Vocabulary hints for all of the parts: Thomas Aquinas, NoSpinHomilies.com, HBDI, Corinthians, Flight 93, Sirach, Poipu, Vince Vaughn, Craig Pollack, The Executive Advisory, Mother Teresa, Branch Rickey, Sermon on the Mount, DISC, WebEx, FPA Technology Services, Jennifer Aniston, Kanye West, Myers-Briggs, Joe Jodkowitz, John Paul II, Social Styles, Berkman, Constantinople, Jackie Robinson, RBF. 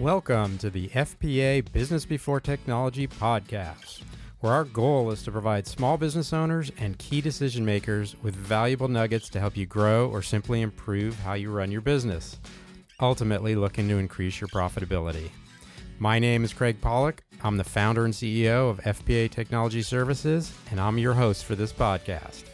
Welcome to the FPA Business Before Technology podcast, where our goal is to provide small business owners and key decision makers with valuable nuggets to help you grow or simply improve how you run your business, ultimately looking to increase your profitability. My name is Craig Pollack. I'm the founder and CEO of FPA Technology Services, and I'm your host for this podcast.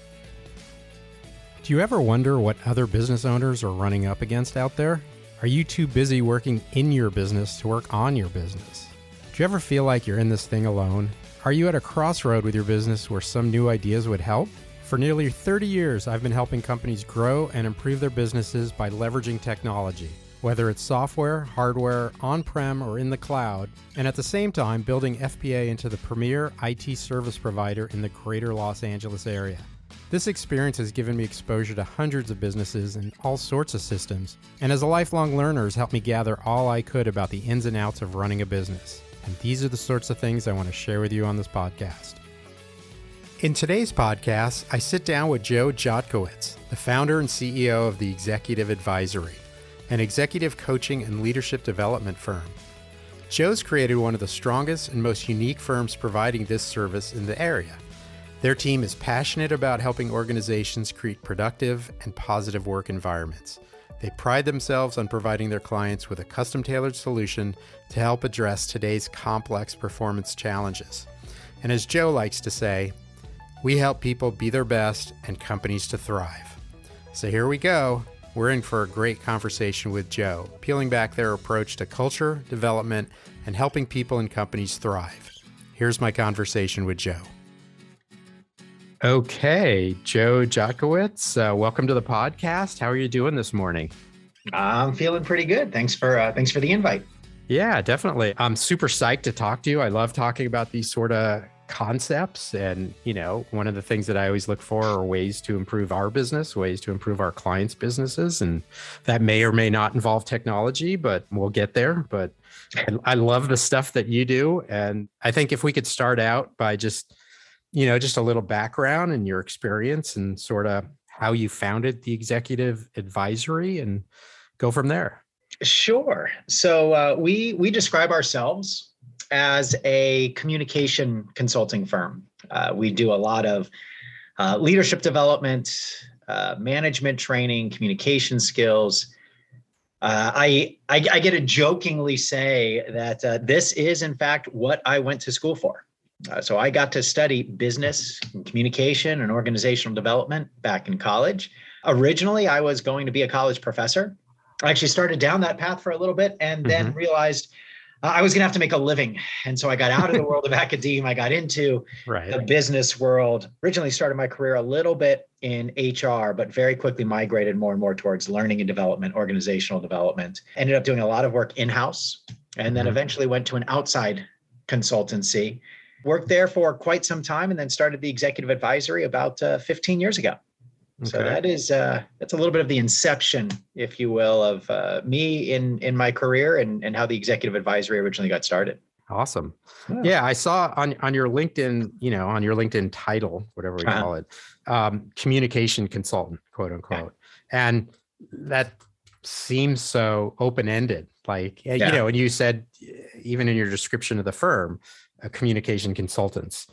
Do you ever wonder what other business owners are running up against out there? Are you too busy working in your business to work on your business? Do you ever feel like you're in this thing alone? Are you at a crossroad with your business where some new ideas would help? For nearly 30 years, I've been helping companies grow and improve their businesses by leveraging technology, whether it's software, hardware, on-prem, or in the cloud, and at the same time building FPA into the premier IT service provider in the greater Los Angeles area. This experience has given me exposure to hundreds of businesses and all sorts of systems, and as a lifelong learner has helped me gather all I could about the ins and outs of running a business. And these are the sorts of things I want to share with you on this podcast. In today's podcast, I sit down with Joe Jodkowitz, the founder and CEO of The Executive Advisory, an executive coaching and leadership development firm. Joe's created one of the strongest and most unique firms providing this service in the area. Their team is passionate about helping organizations create productive and positive work environments. They pride themselves on providing their clients with a custom-tailored solution to help address today's complex performance challenges. And as Joe likes to say, we help people be their best and companies to thrive. So here we go. We're in for a great conversation with Joe, peeling back their approach to culture, development, and helping people and companies thrive. Here's my conversation with Joe. Okay, Joe Jodkowitz, welcome to the podcast. How are you doing this morning? I'm feeling pretty good. Thanks for the invite. Yeah, definitely. I'm super psyched to talk to you. I love talking about these sort of concepts, and you know, one of the things that I always look for are ways to improve our business, ways to improve our clients' businesses, and that may or may not involve technology, but we'll get there. But I love the stuff that you do, and I think if we could start out by just a little background and your experience and sort of how you founded the Executive Advisory and go from there. Sure. So we describe ourselves as a communication consulting firm. We do a lot of leadership development, management training, communication skills. I get to jokingly say that this is, in fact, what I went to school for. So I got to study business and communication and organizational development back in college. Originally, I was going to be a college professor. I actually started down that path for a little bit and then realized I was going to have to make a living. And so I got out of the world of academia. I got into the business world. Originally started my career a little bit in HR, but very quickly migrated more and more towards learning and development, organizational development. Ended up doing a lot of work in-house and then eventually went to an outside consultancy. Worked there for quite some time and then started the Executive Advisory about 15 years ago. Okay. So that's a little bit of the inception, if you will, of me in my career and how the Executive Advisory originally got started. Awesome. Yeah, I saw on your LinkedIn, on your LinkedIn title, whatever we call it, communication consultant, quote unquote. Yeah. And that seems so open-ended, and you said, even in your description of the firm, communication consultants.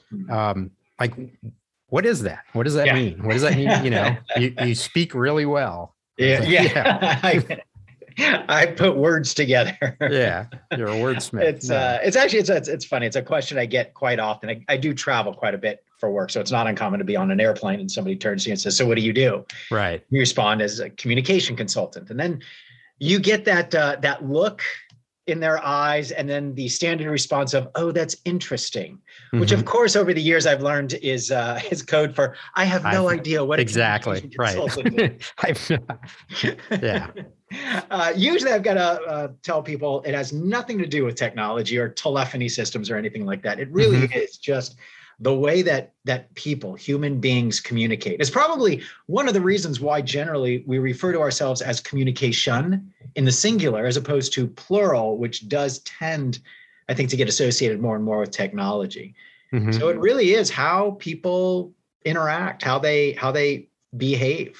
What is that? What does that mean? What does that mean? You speak really well. I put words together. Yeah, you're a wordsmith. It's funny. It's a question I get quite often. I do travel quite a bit for work, so it's not uncommon to be on an airplane and somebody turns to you and says, "So what do you do?" Right. You respond as a communication consultant, and then you get that look in their eyes, and then the standard response of, "Oh, that's interesting," which of course over the years I've learned is code for I have no idea what exactly. Right. Usually I've got to tell people it has nothing to do with technology or telephony systems or anything like that. It really is just the way that people, human beings, communicate. It's probably one of the reasons why generally we refer to ourselves as communication in the singular as opposed to plural, which does tend, I think, to get associated more and more with technology. So it really is how people interact, how they behave.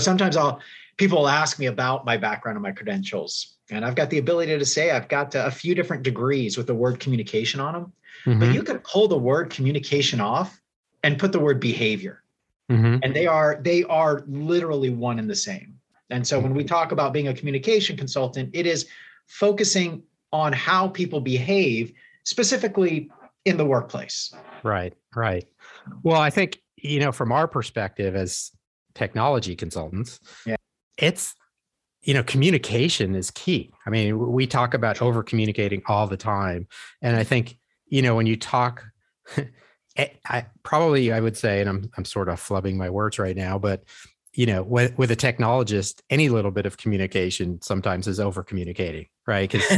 Sometimes I'll people ask me about my background and my credentials, and I've got the ability to say I've got a few different degrees with the word communication on them, mm-hmm. but you could pull the word communication off and put the word behavior. Mm-hmm. And they are literally one and the same. And so when we talk about being a communication consultant, it is focusing on how people behave specifically in the workplace. Right, right. Well, I think, you know, from our perspective as technology consultants, yeah. it's, you know, communication is key. I mean, we talk about over communicating all the time. And I think, you know, when you talk, I would say, and I'm sort of flubbing my words right now, but you know, with a technologist, any little bit of communication sometimes is over communicating, right? Because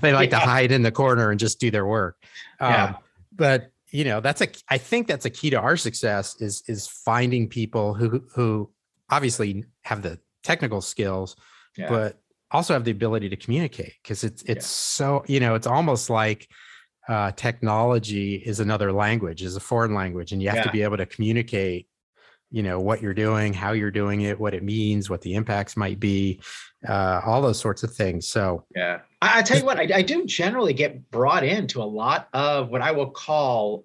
they like yeah. to hide in the corner and just do their work. Yeah. But you know, I think that's a key to our success is finding people who obviously have the technical skills, yeah. but also have the ability to communicate, because it's yeah. so, you know, it's almost like technology is another language, is a foreign language, and you have yeah. to be able to communicate, you know, what you're doing, how you're doing it, what it means, what the impacts might be, all those sorts of things. So yeah, I tell you what, I do generally get brought into a lot of what I will call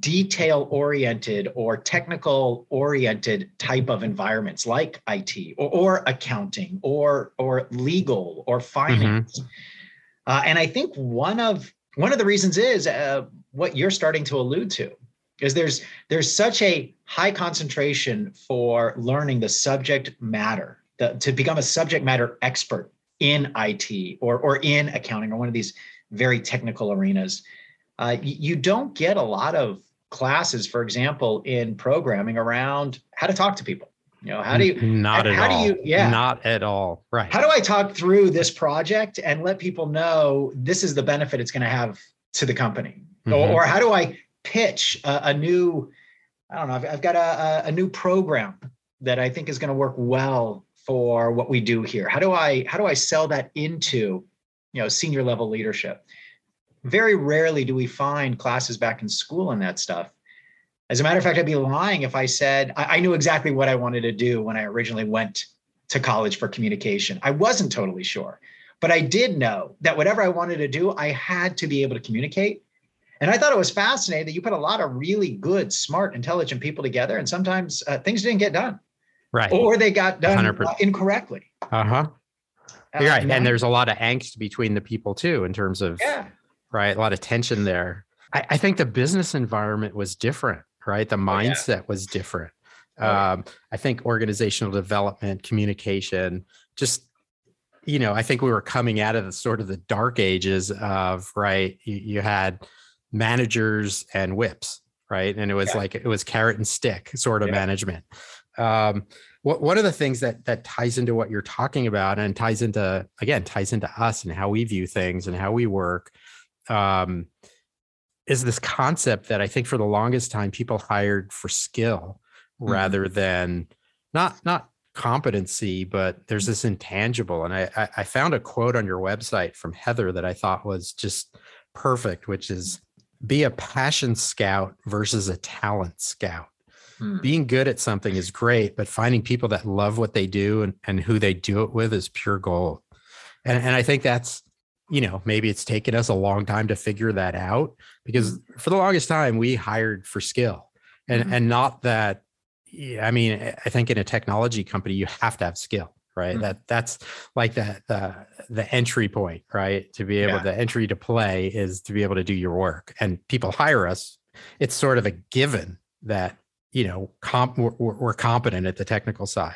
detail-oriented or technical-oriented type of environments, like IT or accounting or legal or finance. Mm-hmm. And I think one of the reasons is what you're starting to allude to, is there's such a high concentration for learning the subject matter, to become a subject matter expert in IT or in accounting or one of these very technical arenas. You don't get a lot of classes, for example, in programming around how to talk to people. You know, how do you not at all. Right. How do I talk through this project and let people know this is the benefit it's going to have to the company? Mm-hmm. Or how do I pitch a new, I don't know, I've got a new program that I think is going to work well for what we do here. How do I sell that into, you know, senior level leadership? Very rarely do we find classes back in school on that stuff. As a matter of fact, I'd be lying if I said I knew exactly what I wanted to do when I originally went to college for communication. I wasn't totally sure, but I did know that whatever I wanted to do, I had to be able to communicate. And I thought it was fascinating that you put a lot of really good, smart, intelligent people together, and sometimes things didn't get done. Right. Or they got done 100%. Incorrectly. Uh-huh. Right. You know? And there's a lot of angst between the people too, in terms of, yeah. right, a lot of tension there. I think the business environment was different. Right. The mindset was different. I think organizational development, communication, just, you know, I think we were coming out of the sort of the dark ages of, right. You had managers and whips, right. And it was like, it was carrot and stick sort of management. One of the things that ties into what you're talking about and ties into us and how we view things and how we work, is this concept that I think for the longest time people hired for skill rather than not competency, but there's this intangible. And I found a quote on your website from Heather that I thought was just perfect, which is, be a passion scout versus a talent scout. Being good at something is great, but finding people that love what they do and who they do it with is pure gold. And I think that's, you know, maybe it's taken us a long time to figure that out, because for the longest time we hired for skill and not that, I mean, I think in a technology company, you have to have skill, right? That's like the entry point, right? To be able, the entry to play is to be able to do your work, and people hire us. It's sort of a given that, you know, we're competent at the technical side,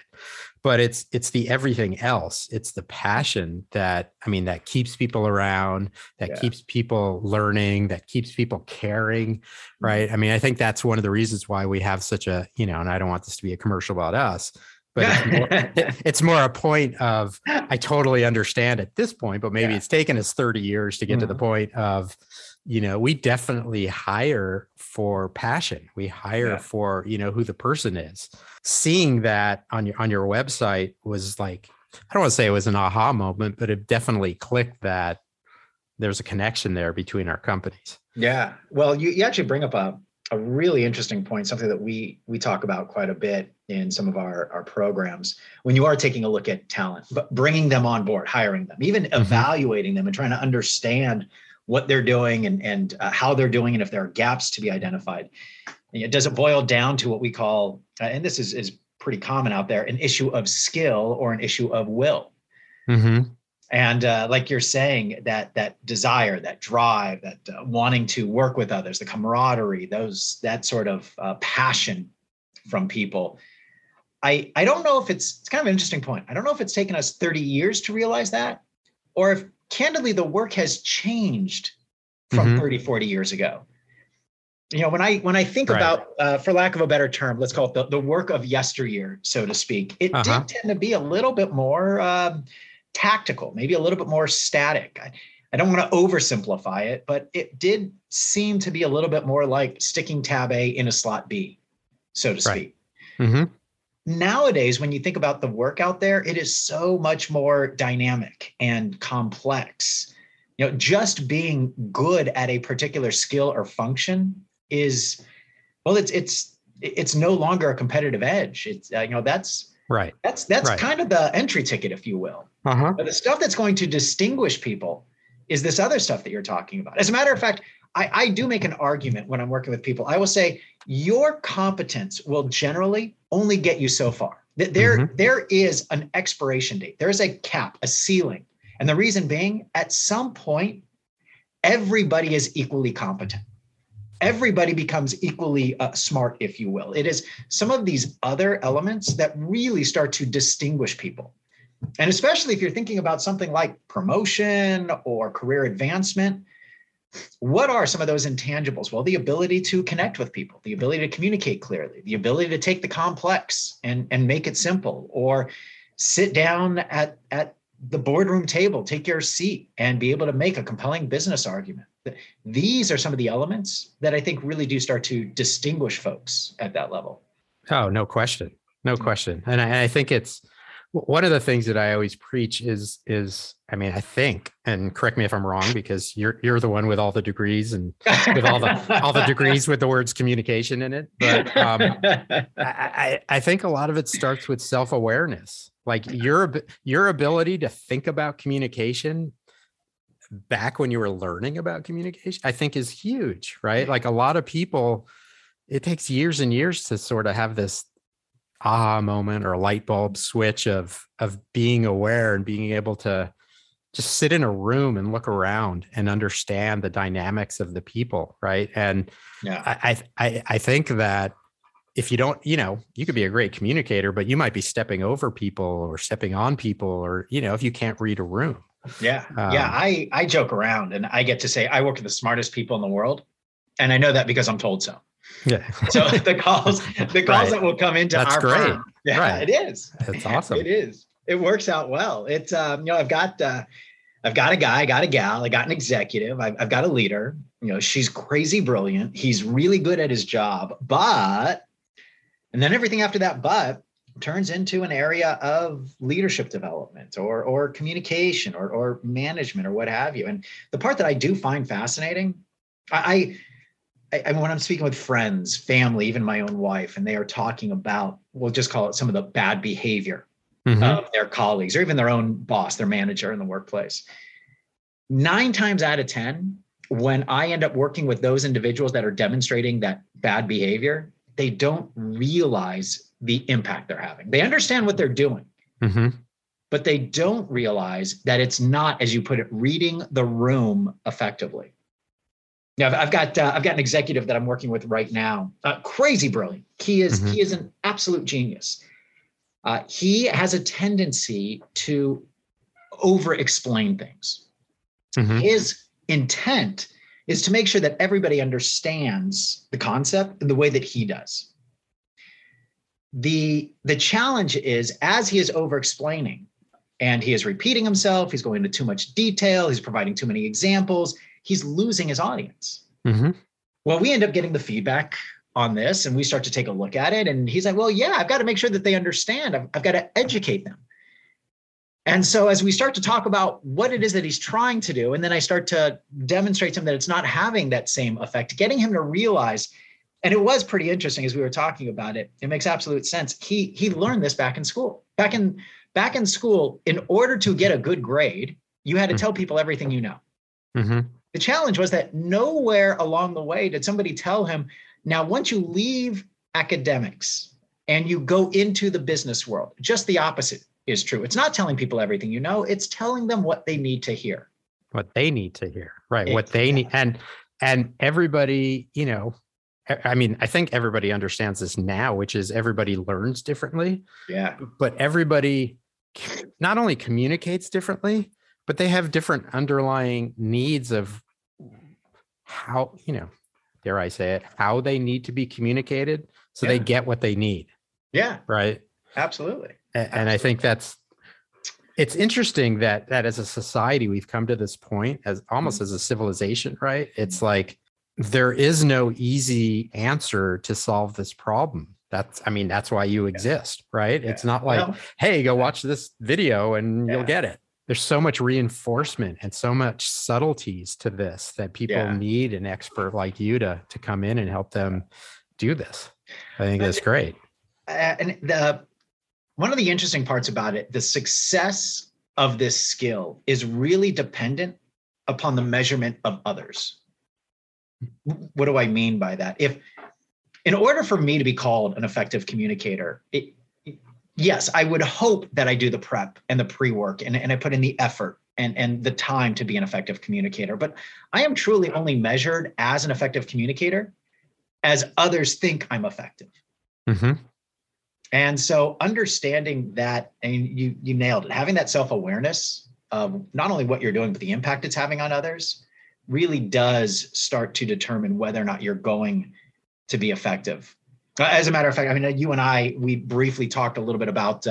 but it's the everything else. It's the passion that, I mean, that keeps people around, that keeps people learning, that keeps people caring, right? I mean, I think that's one of the reasons why we have such a, you know, and I don't want this to be a commercial about us, but it's more a point of, I totally understand at this point, but maybe it's taken us 30 years to get to the point of, you know, we definitely hire for passion. We hire for, you know, who the person is. Seeing that on your website was like, I don't want to say it was an aha moment, but it definitely clicked that there's a connection there between our companies. Yeah. Well, you actually bring up a a really interesting point, something that we talk about quite a bit in some of our programs, when you are taking a look at talent, but bringing them on board, hiring them, even evaluating them and trying to understand what they're doing and how they're doing and if there are gaps to be identified. Does it boil down to what we call, and this is pretty common out there, an issue of skill or an issue of will? Mm-hmm. And like you're saying, that desire, that drive, that wanting to work with others, the camaraderie, that sort of passion from people. I don't know if it's kind of an interesting point. I don't know if it's taken us 30 years to realize that, or if candidly the work has changed from 30, 40 years ago. When I think about, for lack of a better term, let's call it the work of yesteryear, so to speak, it did tend to be a little bit more tactical, maybe a little bit more static. I don't want to oversimplify it, but it did seem to be a little bit more like sticking tab A in a slot B, so to speak. Nowadays, when you think about the work out there, it is so much more dynamic and complex. Just being good at a particular skill or function is, well, it's no longer a competitive edge. It's, that's right. That's right. Kind of the entry ticket, if you will. But the stuff that's going to distinguish people is this other stuff that you're talking about. As a matter of fact, I do make an argument when I'm working with people. I will say your competence will generally only get you so far. There is an expiration date. There is a cap, a ceiling. And the reason being, at some point, everybody is equally competent. Everybody becomes equally smart, if you will. It is some of these other elements that really start to distinguish people. And especially if you're thinking about something like promotion or career advancement, what are some of those intangibles? Well, the ability to connect with people, the ability to communicate clearly, the ability to take the complex and make it simple, or sit down at the boardroom table, take your seat and be able to make a compelling business argument. These are some of the elements that I think really do start to distinguish folks at that level. Oh, no question. No question. And I think it's one of the things that I always preach is, I mean, I think, and correct me if I'm wrong, because you're the one with all the degrees and with all the degrees with the words communication in it. But I think a lot of it starts with self-awareness. Like your ability to think about communication back when you were learning about communication, I think is huge, right? Like a lot of people, it takes years and years to sort of have this aha moment or a light bulb switch of being aware and being able to just sit in a room and look around and understand the dynamics of the people, right? And yeah. I think that if you don't, you could be a great communicator, but you might be stepping over people or stepping on people, or, if you can't read a room. Yeah. I joke around and I get to say, I work with the smartest people in the world. And I know that because I'm told so. Yeah. So the calls that will come into that's our great. Firm, yeah, right. It is. That's awesome. It is. It works out well. It's, I've got a guy, I got a gal, I got an executive, I've got a leader, she's crazy brilliant. He's really good at his job, but and then everything after that, but turns into an area of leadership development or communication or management or what have you. And the part that I do find fascinating, I when I'm speaking with friends, family, even my own wife, and they are talking about, we'll just call it some of the bad behavior of their colleagues or even their own boss, their manager in the workplace. 9 times out of 10, when I end up working with those individuals that are demonstrating that bad behavior, they don't realize the impact they're having. They understand what they're doing, but they don't realize that it's not, as you put it, reading the room effectively. Now, I've got an executive that I'm working with right now. Crazy brilliant. He is an absolute genius. He has a tendency to over-explain things. His intent is to make sure that everybody understands the concept in the way that he does. The challenge is, as he is over-explaining and he is repeating himself, he's going into too much detail, he's providing too many examples, he's losing his audience. Well, we end up getting the feedback on this and we start to take a look at it. And he's like, well, yeah, I've got to make sure that they understand. I've got to educate them. And so as we start to talk about what it is that he's trying to do, and then I start to demonstrate to him that it's not having that same effect, getting him to realize And it was pretty interesting as we were talking about it. It makes absolute sense. He learned this back in school. Back in school, in order to get a good grade, you had to tell people everything you know. Mm-hmm. The challenge was that nowhere along the way did somebody tell him, now, once you leave academics and you go into the business world, just the opposite is true. It's not telling people everything you know. It's telling them what they need to hear. What they need to hear, right? Exactly. What they need. And everybody, you know, I mean, I think everybody understands this now, which is everybody learns differently. Yeah. But everybody not only communicates differently, but they have different underlying needs of how, you know, dare I say it, how they need to be communicated so they get what they need. Yeah. Right. Absolutely. And I think it's interesting that as a society, we've come to this point as almost as a civilization, right? It's like, there is no easy answer to solve this problem. That's why you exist, right? Yeah. It's not like, hey, go watch this video and you'll get it. There's so much reinforcement and so much subtleties to this that people need an expert like you to come in and help them do this. I think that's great. And one of the interesting parts about it, the success of this skill is really dependent upon the measurement of others. What do I mean by that? If in order for me to be called an effective communicator, yes, I would hope that I do the prep and the pre-work and I put in the effort and the time to be an effective communicator. But I am truly only measured as an effective communicator as others think I'm effective. Mm-hmm. And so understanding that, and you nailed it, having that self-awareness of not only what you're doing, but the impact it's having on others, really does start to determine whether or not you're going to be effective. As a matter of fact, I mean, you and I, we briefly talked a little bit about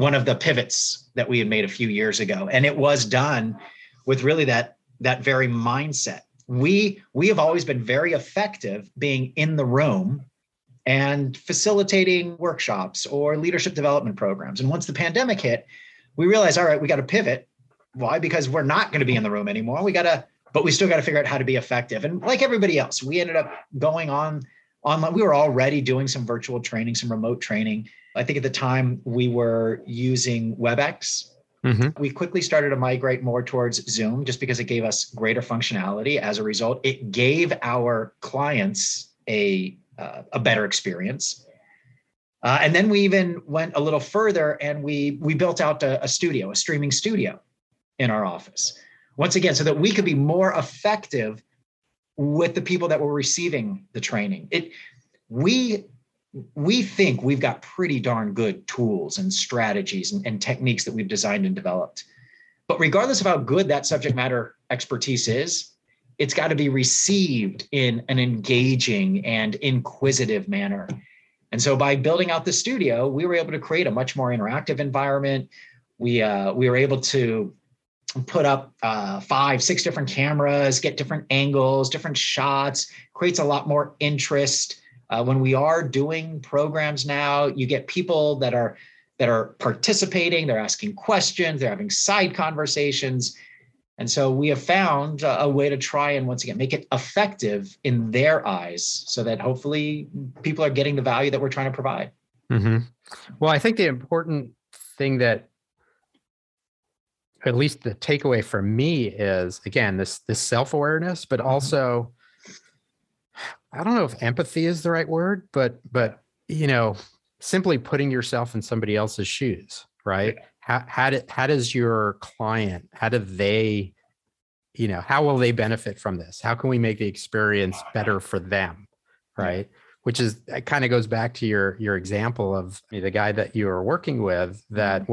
one of the pivots that we had made a few years ago, and it was done with really that very mindset. We have always been very effective being in the room and facilitating workshops or leadership development programs. And once the pandemic hit, we realized, all right, we got to pivot. Why? Because we're not going to be in the room anymore. But we still got to figure out how to be effective. And like everybody else, we ended up going on online. We were already doing some virtual training, some remote training. I think at the time we were using WebEx. Mm-hmm. We quickly started to migrate more towards Zoom just because it gave us greater functionality. As a result, it gave our clients a better experience. And then we even went a little further and we built out a studio, a streaming studio in our office. Once again, so that we could be more effective with the people that were receiving the training. We think we've got pretty darn good tools and strategies and techniques that we've designed and developed. But regardless of how good that subject matter expertise is, it's got to be received in an engaging and inquisitive manner. And so by building out the studio, we were able to create a much more interactive environment. We were able to put up 5-6 different cameras, get different angles, different shots, creates a lot more interest. When we are doing programs now, you get people that are participating, they're asking questions, they're having side conversations. And so we have found a way to try and once again, make it effective in their eyes so that hopefully people are getting the value that we're trying to provide. Mm-hmm. Well, I think the important thing that at least the takeaway for me is, again, this self-awareness, but also, I don't know if empathy is the right word, but you know, simply putting yourself in somebody else's shoes, right? Yeah. How does your client, how do they, you know, how will they benefit from this? How can we make the experience better for them, right? Yeah. Which is, it kind of goes back to your example of the guy that you were working with that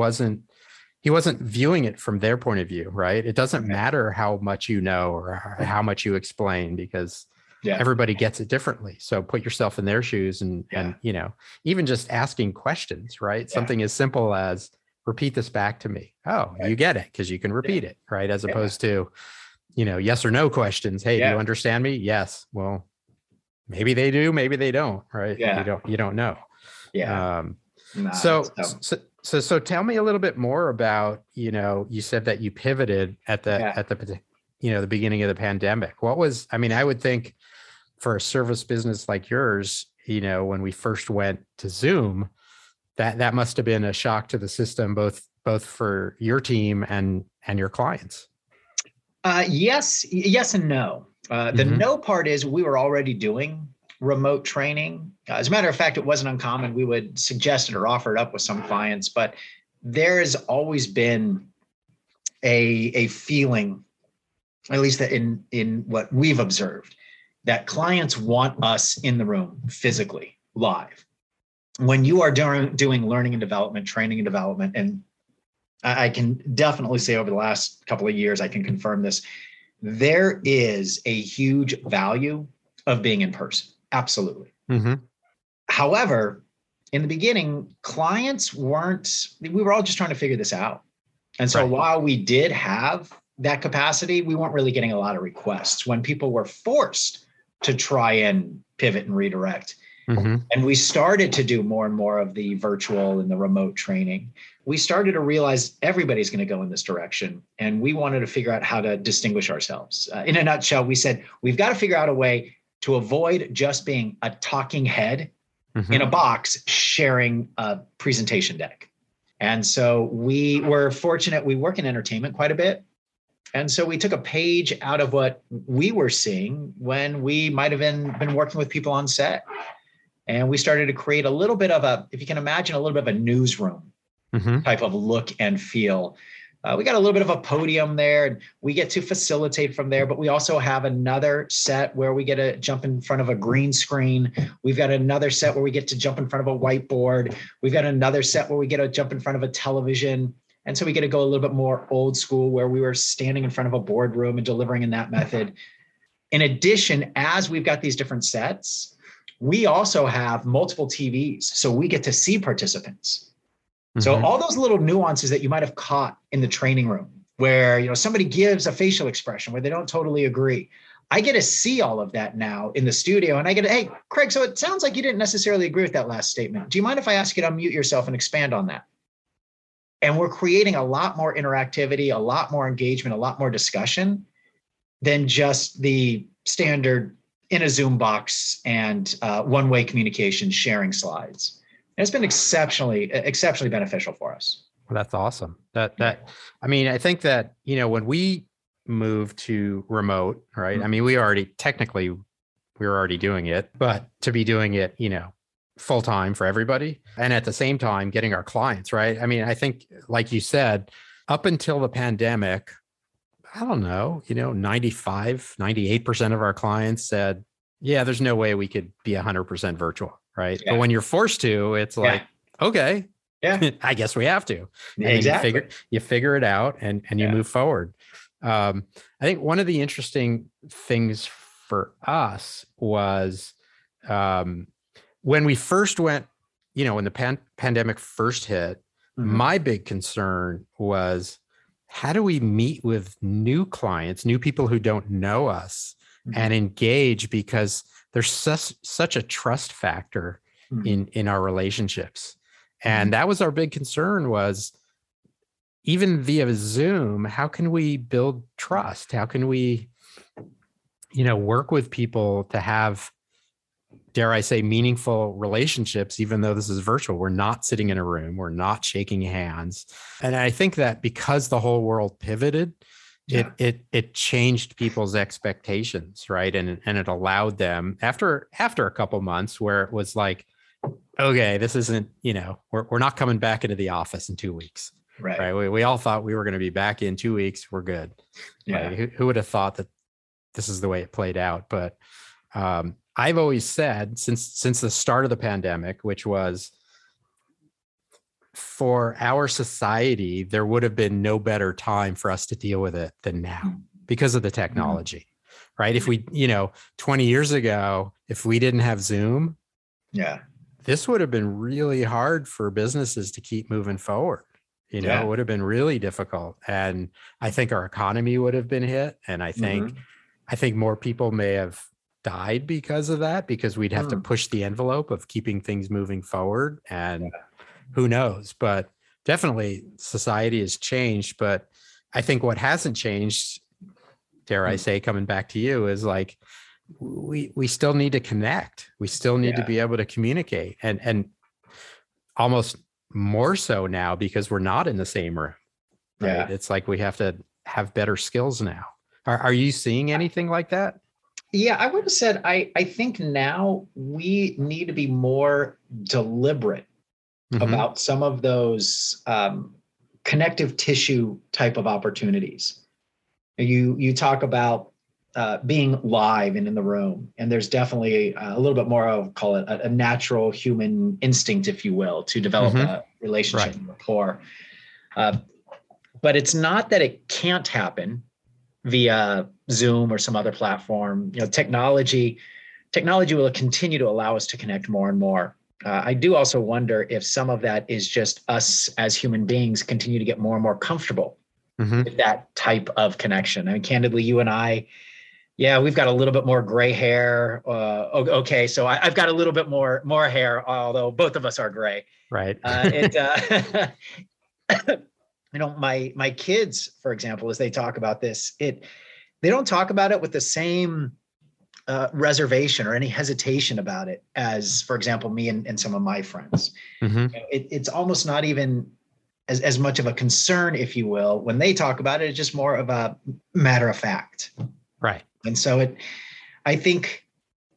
He wasn't viewing it from their point of view, right? It doesn't matter how much you know or how much you explain because everybody gets it differently. So put yourself in their shoes and you know, even just asking questions, right? Yeah. Something as simple as repeat this back to me. Oh, you get it because you can repeat it, right? As opposed to, you know, yes or no questions. Hey, do you understand me? Yes. Well, maybe they do, maybe they don't, right? Yeah. You don't know. Yeah. So tell me a little bit more about, you know, you said that you pivoted at the beginning of the pandemic. What was, I mean, I would think for a service business like yours, you know, when we first went to Zoom, that must have been a shock to the system, both for your team and your clients. Yes and no. The no part is we were already doing remote training. As a matter of fact, it wasn't uncommon. We would suggest it or offer it up with some clients, but there has always been a feeling, at least that in what we've observed, that clients want us in the room physically, live. When you are doing learning and development, training and development, and I can definitely say over the last couple of years, I can confirm this, there is a huge value of being in person. Absolutely. Mm-hmm. However, in the beginning, clients we were all just trying to figure this out. And so while we did have that capacity, we weren't really getting a lot of requests when people were forced to try and pivot and redirect. Mm-hmm. And we started to do more and more of the virtual and the remote training. We started to realize everybody's going to go in this direction. And we wanted to figure out how to distinguish ourselves. In a nutshell, we said, we've got to figure out a way to avoid just being a talking head in a box sharing a presentation deck. And so we were fortunate. We work in entertainment quite a bit. And so we took a page out of what we were seeing when we might have been working with people on set. And we started to create a little bit of a, if you can imagine, a little bit of a newsroom type of look and feel. We got a little bit of a podium there, and we get to facilitate from there, but we also have another set where we get to jump in front of a green screen. We've got another set where we get to jump in front of a whiteboard. We've got another set where we get to jump in front of a television. And so we get to go a little bit more old school where we were standing in front of a boardroom and delivering in that method. In addition, as we've got these different sets, we also have multiple TVs, so we get to see participants. So all those little nuances that you might have caught in the training room where, you know, somebody gives a facial expression where they don't totally agree. I get to see all of that now in the studio, and I get to, hey, Craig, so it sounds like you didn't necessarily agree with that last statement. Do you mind if I ask you to unmute yourself and expand on that? And we're creating a lot more interactivity, a lot more engagement, a lot more discussion than just the standard in a Zoom box and one-way communication sharing slides. And it's been exceptionally beneficial for us. Well, that's awesome. I mean, I think that, you know, when we moved to remote, right? I mean, we were already doing it, but to be doing it, you know, full time for everybody. And at the same time, getting our clients, right? I mean, I think, like you said, up until the pandemic, I don't know, you know, 95, 98% of our clients said, yeah, there's no way we could be 100% virtual, right? Yeah. But when you're forced to, it's like, okay, I guess we have to. And exactly. You figure it out and you move forward. I think one of the interesting things for us was when we first went, you know, when the pandemic first hit, my big concern was, how do we meet with new clients, new people who don't know us and engage, because there's such a trust factor in our relationships. And that was our big concern, was even via Zoom, how can we build trust? How can we, you know, work with people to have, dare I say, meaningful relationships, even though this is virtual? We're not sitting in a room. We're not shaking hands. And I think that because the whole world pivoted, it changed people's expectations, right? And it allowed them, after a couple months where it was like, okay, this isn't, you know, we're not coming back into the office in 2 weeks. Right? We all thought we were going to be back in 2 weeks. We're good. Like, who would have thought that this is the way it played out? But I've always said since the start of the pandemic, which was, for our society, there would have been no better time for us to deal with it than now because of the technology, right? If we, you know, 20 years ago, if we didn't have Zoom, this would have been really hard for businesses to keep moving forward. You know, it would have been really difficult. And I think our economy would have been hit. And I think more people may have died because of that, because we'd have to push the envelope of keeping things moving forward, and who knows, but definitely society has changed. But I think what hasn't changed, dare I say, coming back to you, is like we still need to connect. We still need to be able to communicate, and almost more so now because we're not in the same room. Right? Yeah. It's like we have to have better skills now. Are you seeing anything like that? Yeah, I would have said, I think now we need to be more deliberate about some of those connective tissue type of opportunities. You talk about being live and in the room, and there's definitely a little bit more of, call it a natural human instinct, if you will, to develop a relationship and rapport. But it's not that it can't happen via Zoom or some other platform. You know, technology will continue to allow us to connect more and more. I do also wonder if some of that is just us as human beings continue to get more and more comfortable with that type of connection. I mean, candidly, you and I, we've got a little bit more gray hair. Okay, so I've got a little bit more hair, although both of us are gray. Right. You know, my kids, for example, as they talk about this, they don't talk about it with the same reservation or any hesitation about it as, for example, me and some of my friends. You know, it's almost not even as much of a concern, if you will, when they talk about it. It's just more of a matter of fact. Right. And so I think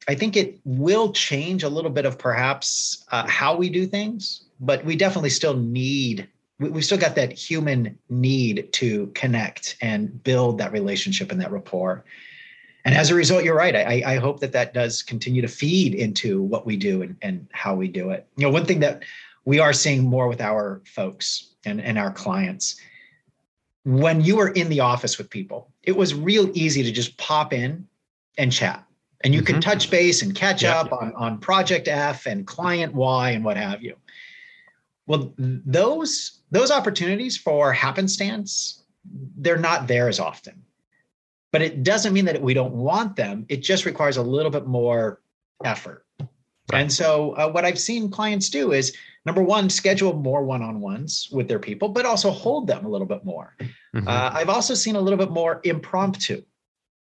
it will change a little bit of perhaps how we do things, but we definitely still need. We've still got that human need to connect and build that relationship and that rapport. And as a result, you're right. I hope that does continue to feed into what we do and how we do it. You know, one thing that we are seeing more with our folks and our clients, when you were in the office with people, it was real easy to just pop in and chat. And you could touch base and catch up on Project F and Client Y and what have you. Well, those opportunities for happenstance, they're not there as often. But it doesn't mean that we don't want them. It just requires a little bit more effort. Right. And so what I've seen clients do is, number one, schedule more one-on-ones with their people, but also hold them a little bit more. I've also seen a little bit more impromptu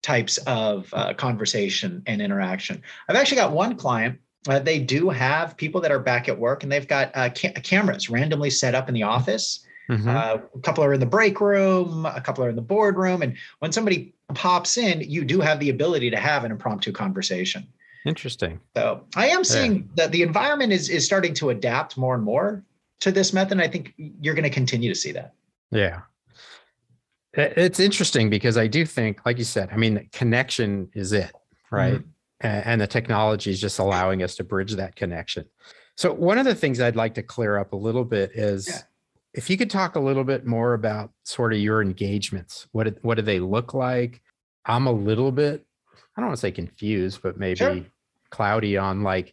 types of conversation and interaction. I've actually got one client. They do have people that are back at work, and they've got cameras randomly set up in the office. A couple are in the break room, a couple are in the boardroom. And when somebody pops in, you do have the ability to have an impromptu conversation. Interesting. So I am seeing that the environment is starting to adapt more and more to this method. And I think you're going to continue to see that. Yeah. It's interesting because I do think, like you said, I mean, connection is it, right? And the technology is just allowing us to bridge that connection. So one of the things I'd like to clear up a little bit is if you could talk a little bit more about sort of your engagements. What do they look like? I'm a little bit, I don't want to say confused, but maybe cloudy on, like,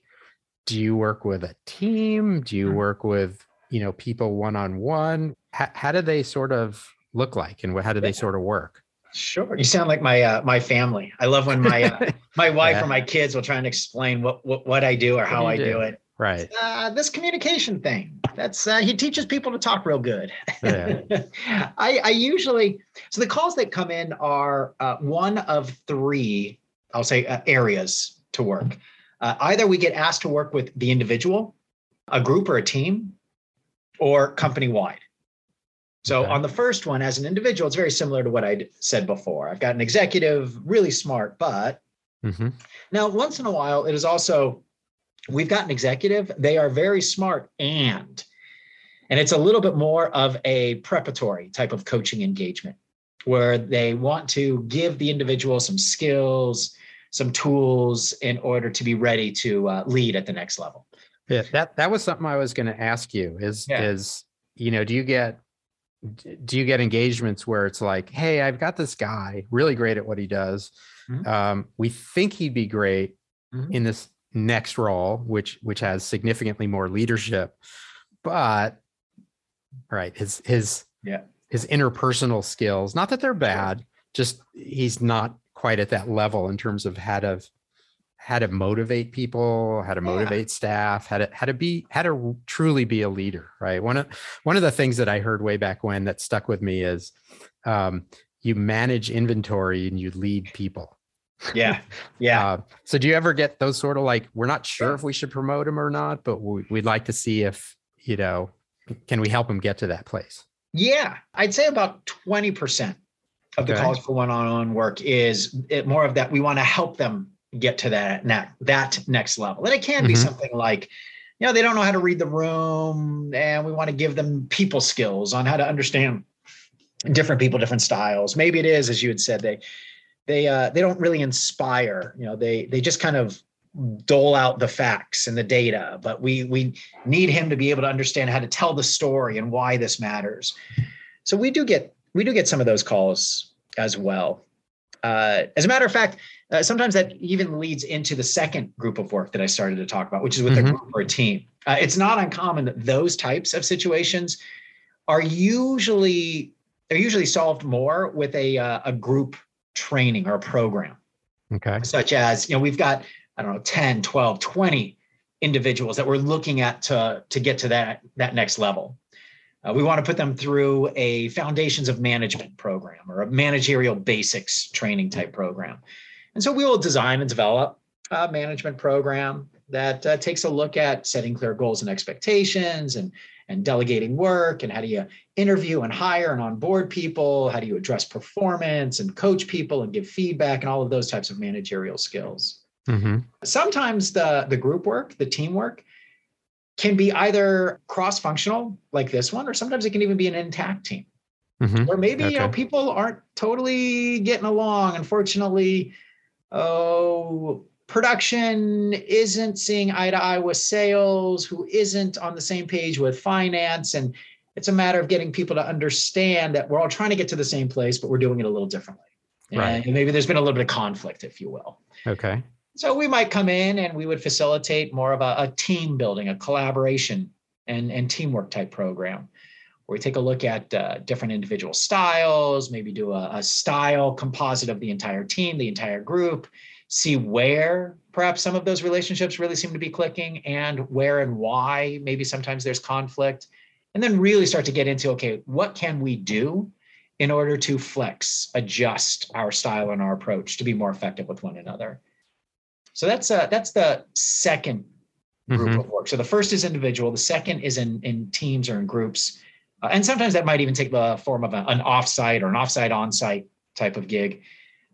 do you work with a team? Do you work with, you know, people one-on-one? How do they sort of look like, and how do they sort of work? Sure. You sound like my family. I love when my wife or my kids will try and explain what I do or how I do it. Right. This communication thing. That's he teaches people to talk real good. Yeah. I usually, so the calls that come in are one of three, I'll say, areas to work. Either we get asked to work with the individual, a group or a team, or company-wide. So on the first one, as an individual, it's very similar to what I said before. I've got an executive, really smart, but now once in a while, it is also, we've got an executive, they are very smart, and it's a little bit more of a preparatory type of coaching engagement where they want to give the individual some skills, some tools in order to be ready to lead at the next level. Yeah, that was something I was going to ask you is, you know, do you get engagements where it's like, hey, I've got this guy really great at what he does. We think he'd be great in this next role, which has significantly more leadership, but his interpersonal skills, not that they're bad, just he's not quite at that level in terms of how to motivate people, how to motivate staff, how to truly be a leader, right? One of the things that I heard way back when that stuck with me is you manage inventory and you lead people. Yeah. Yeah. So do you ever get those sort of like, we're not sure if we should promote him or not, but we'd like to see if, you know, can we help him get to that place? Yeah. I'd say about 20% of the calls for one-on-one work is more of that. We want to help them get to that next level. And it can be something like, you know, they don't know how to read the room, and we want to give them people skills on how to understand different people, different styles. Maybe it is, as you had said, they don't really inspire, you know, they just kind of dole out the facts and the data, but we need him to be able to understand how to tell the story and why this matters. So we do get some of those calls as well. As a matter of fact, sometimes that even leads into the second group of work that I started to talk about, which is with a group or a team. It's not uncommon that those types of situations are usually solved more with a group training or a program. Okay. Such as, you know, we've got, I don't know, 10, 12, 20 individuals that we're looking at to get to that next level. We want to put them through a Foundations of Management program or a Managerial Basics training type program. And so we will design and develop a management program that takes a look at setting clear goals and expectations and delegating work, and how do you interview and hire and onboard people? How do you address performance and coach people and give feedback and all of those types of managerial skills? Mm-hmm. Sometimes the group work, the teamwork, can be either cross-functional like this one, or sometimes it can even be an intact team. Mm-hmm. Or maybe you know, people aren't totally getting along. Unfortunately, production isn't seeing eye to eye with sales, who isn't on the same page with finance. And it's a matter of getting people to understand that we're all trying to get to the same place, but we're doing it a little differently. Right. And maybe there's been a little bit of conflict, if you will. Okay. So we might come in and we would facilitate more of a team building, a collaboration and teamwork type program, where we take a look at different individual styles, maybe do a style composite of the entire team, the entire group, see where perhaps some of those relationships really seem to be clicking, and where and why maybe sometimes there's conflict, and then really start to get into, okay, what can we do in order to flex, adjust our style and our approach to be more effective with one another? So that's the second group of work. So the first is individual. The second is in teams or in groups. And sometimes that might even take the form of an offsite or an offsite onsite type of gig.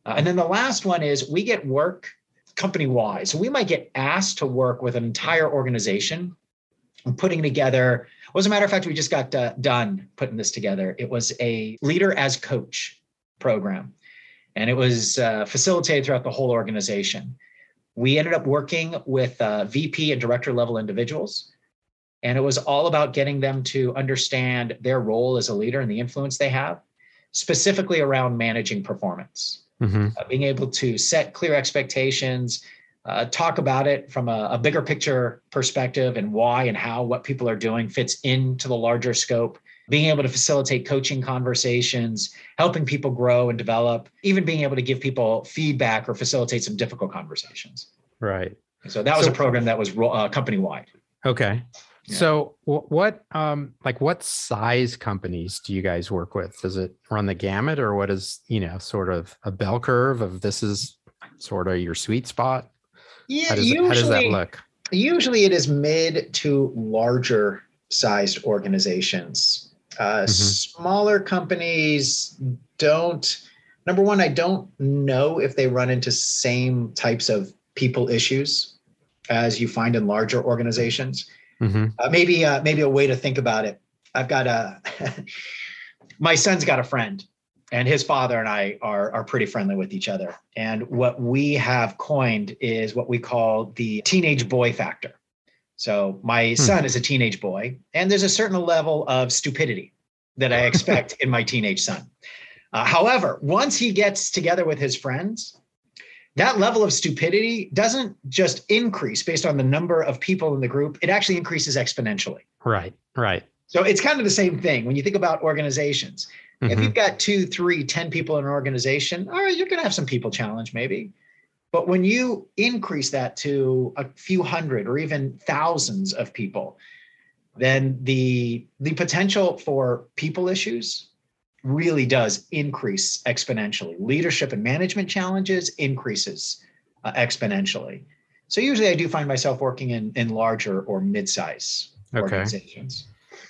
And then the last one is we get work company-wide. So we might get asked to work with an entire organization and putting together, well, as a matter of fact, we just got done putting this together. It was a leader as coach program, and it was facilitated throughout the whole organization. We ended up working with VP and director level individuals, and it was all about getting them to understand their role as a leader and the influence they have, specifically around managing performance, being able to set clear expectations, talk about it from a bigger picture perspective, and why and how what people are doing fits into the larger scope, being able to facilitate coaching conversations, helping people grow and develop, even being able to give people feedback or facilitate some difficult conversations. Right. So that was a program that was company-wide. Okay. Yeah. So what, what size companies do you guys work with? Does it run the gamut, or what is, you know, sort of a bell curve of this is sort of your sweet spot? Yeah. How does that look? Usually it is mid to larger sized organizations. Smaller companies number one, I don't know if they run into same types of people issues as you find in larger organizations. Maybe a way to think about it. I've got my son's got a friend, and his father and I are pretty friendly with each other. And what we have coined is what we call the teenage boy factor. So my son is a teenage boy, and there's a certain level of stupidity that I expect in my teenage son. However, once he gets together with his friends, that level of stupidity doesn't just increase based on the number of people in the group. It actually increases exponentially. Right. So it's kind of the same thing when you think about organizations. If you've got 2, 3, 10 people in an organization, all right, you're going to have some people challenge maybe. But when you increase that to a few hundred or even thousands of people, then the potential for people issues really does increase exponentially. Leadership and management challenges increases exponentially. So usually I do find myself working in larger or mid-size organizations.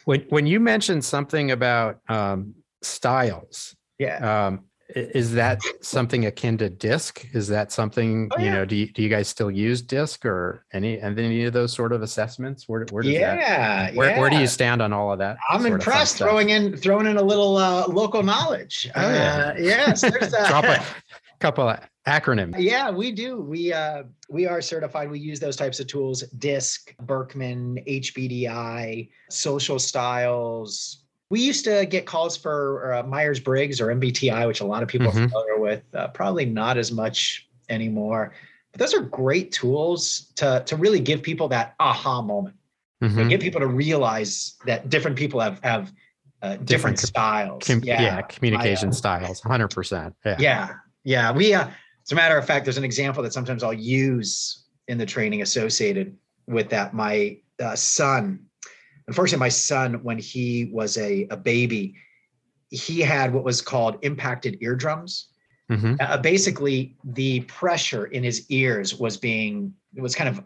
When you mentioned something about styles, is that something akin to DISC? Is that something, you know, do you guys still use DISC or any of those sort of assessments? Where does that, where do you stand on all of that? I'm impressed throwing in a little local knowledge. Yes. There's a drop a couple of acronyms. Yeah, we do. We are certified. We use those types of tools: DISC, Berkman, HBDI, Social Styles. We used to get calls for Myers-Briggs or MBTI, which a lot of people are familiar with, probably not as much anymore. But those are great tools to really give people that aha moment, to get people to realize that different people have different styles. Communication styles, 100%. Yeah. We, as a matter of fact, there's an example that sometimes I'll use in the training associated with that. My son, unfortunately, my son, when he was a baby, he had what was called impacted eardrums. Basically, the pressure in his ears was kind of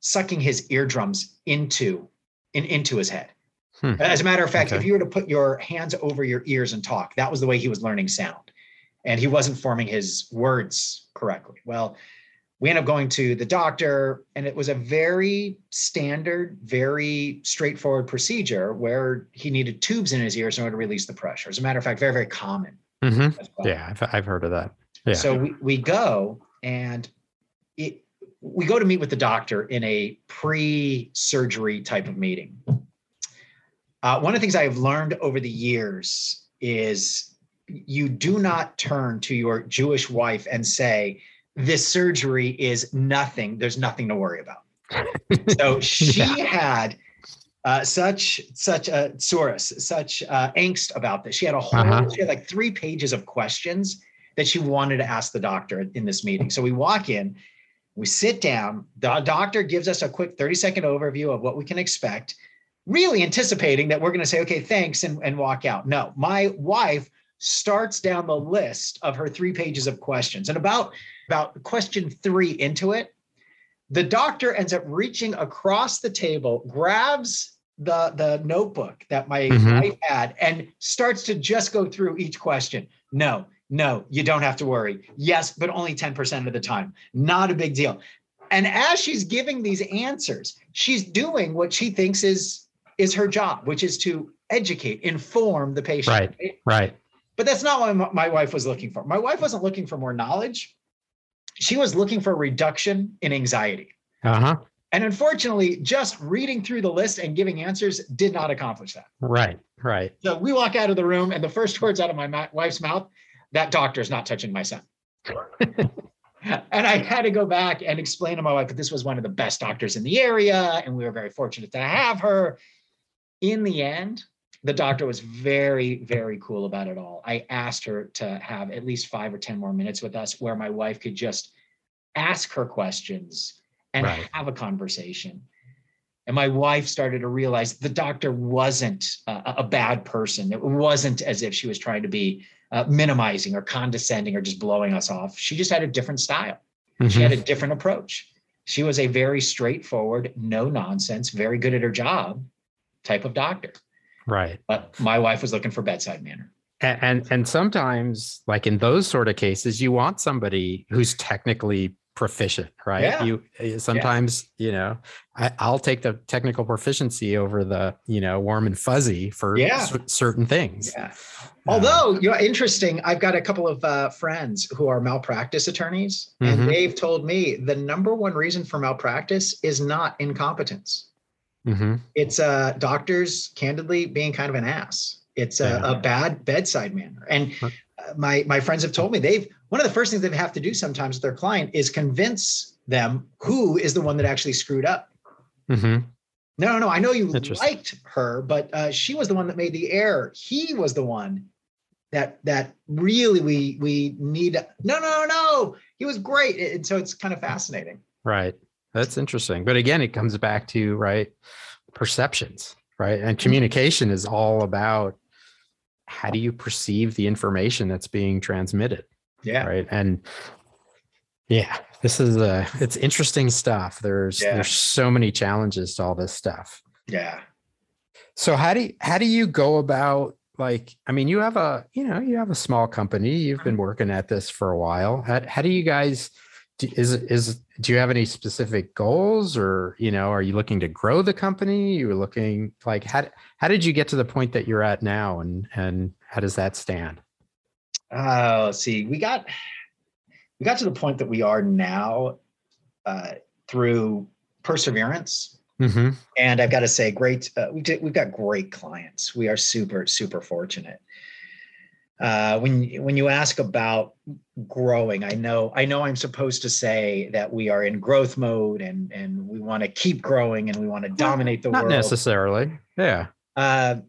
sucking his eardrums into his head. As a matter of fact, if you were to put your hands over your ears and talk, that was the way he was learning sound. And he wasn't forming his words correctly. Well, we ended up going to the doctor, and it was a very standard, very straightforward procedure where he needed tubes in his ears in order to release the pressure. As a matter of fact, very, very common. Yeah, I've heard of that. Yeah. So we go and we go to meet with the doctor in a pre-surgery type of meeting. One of the things I have learned over the years is you do not turn to your Jewish wife and say, "This surgery is nothing. There's nothing to worry about." So she had such angst about this. She had she had like 3 pages of questions that she wanted to ask the doctor in this meeting. So we walk in, we sit down, the doctor gives us a quick 30-second overview of what we can expect, really anticipating that we're going to say, "Okay, thanks," and walk out. No, my wife starts down the list of her 3 pages of questions. And about question 3 into it, the doctor ends up reaching across the table, grabs the notebook that my wife had, and starts to just go through each question. No, you don't have to worry. Yes, but only 10% of the time. Not a big deal. And as she's giving these answers, she's doing what she thinks is her job, which is to educate, inform the patient. Right. But that's not what my wife was looking for. My wife wasn't looking for more knowledge. She was looking for a reduction in anxiety. And unfortunately, just reading through the list and giving answers did not accomplish that. Right. So we walk out of the room, and the first words out of my wife's mouth, "That doctor's not touching my son." And I had to go back and explain to my wife that this was one of the best doctors in the area, and we were very fortunate to have her. In the end, the doctor was very, very cool about it all. I asked her to have at least 5 or 10 more minutes with us where my wife could just ask her questions and have a conversation. And my wife started to realize the doctor wasn't a bad person. It wasn't as if she was trying to be minimizing or condescending or just blowing us off. She just had a different style. She had a different approach. She was a very straightforward, no nonsense, very good at her job type of doctor. Right. But my wife was looking for bedside manner. And sometimes, like in those sort of cases, you want somebody who's technically proficient, right? Yeah. I'll take the technical proficiency over the, warm and fuzzy for certain things. Yeah. Although, interesting, I've got a couple of friends who are malpractice attorneys, and they've told me the number one reason for malpractice is not incompetence. It's doctors candidly being kind of an ass. It's a bad bedside manner. And my friends have told me one of the first things they have to do sometimes with their client is convince them who is the one that actually screwed up. No, I know you liked her, but she was the one that made the error. He was the one that really we need. No, he was great. And so it's kind of fascinating. Right. That's interesting. But again, it comes back to, perceptions, right? And communication is all about how do you perceive the information that's being transmitted? Yeah. Right. And yeah, this is it's interesting stuff. There's so many challenges to all this stuff. Yeah. So how do you go about, like, I mean, you have a small company, you've been working at this for a while. How do you guys, do you have any specific goals, or, you know, are you looking to grow the company? You're looking, like, how did you get to the point that you're at now, and how does that stand? We got to the point that we are now through perseverance. Mm-hmm. And I've got to say, great. We've got great clients. We are super, super fortunate. When you ask about growing, I know I'm supposed to say that we are in growth mode and we want to keep growing and we want to dominate the world. Not necessarily. Yeah. I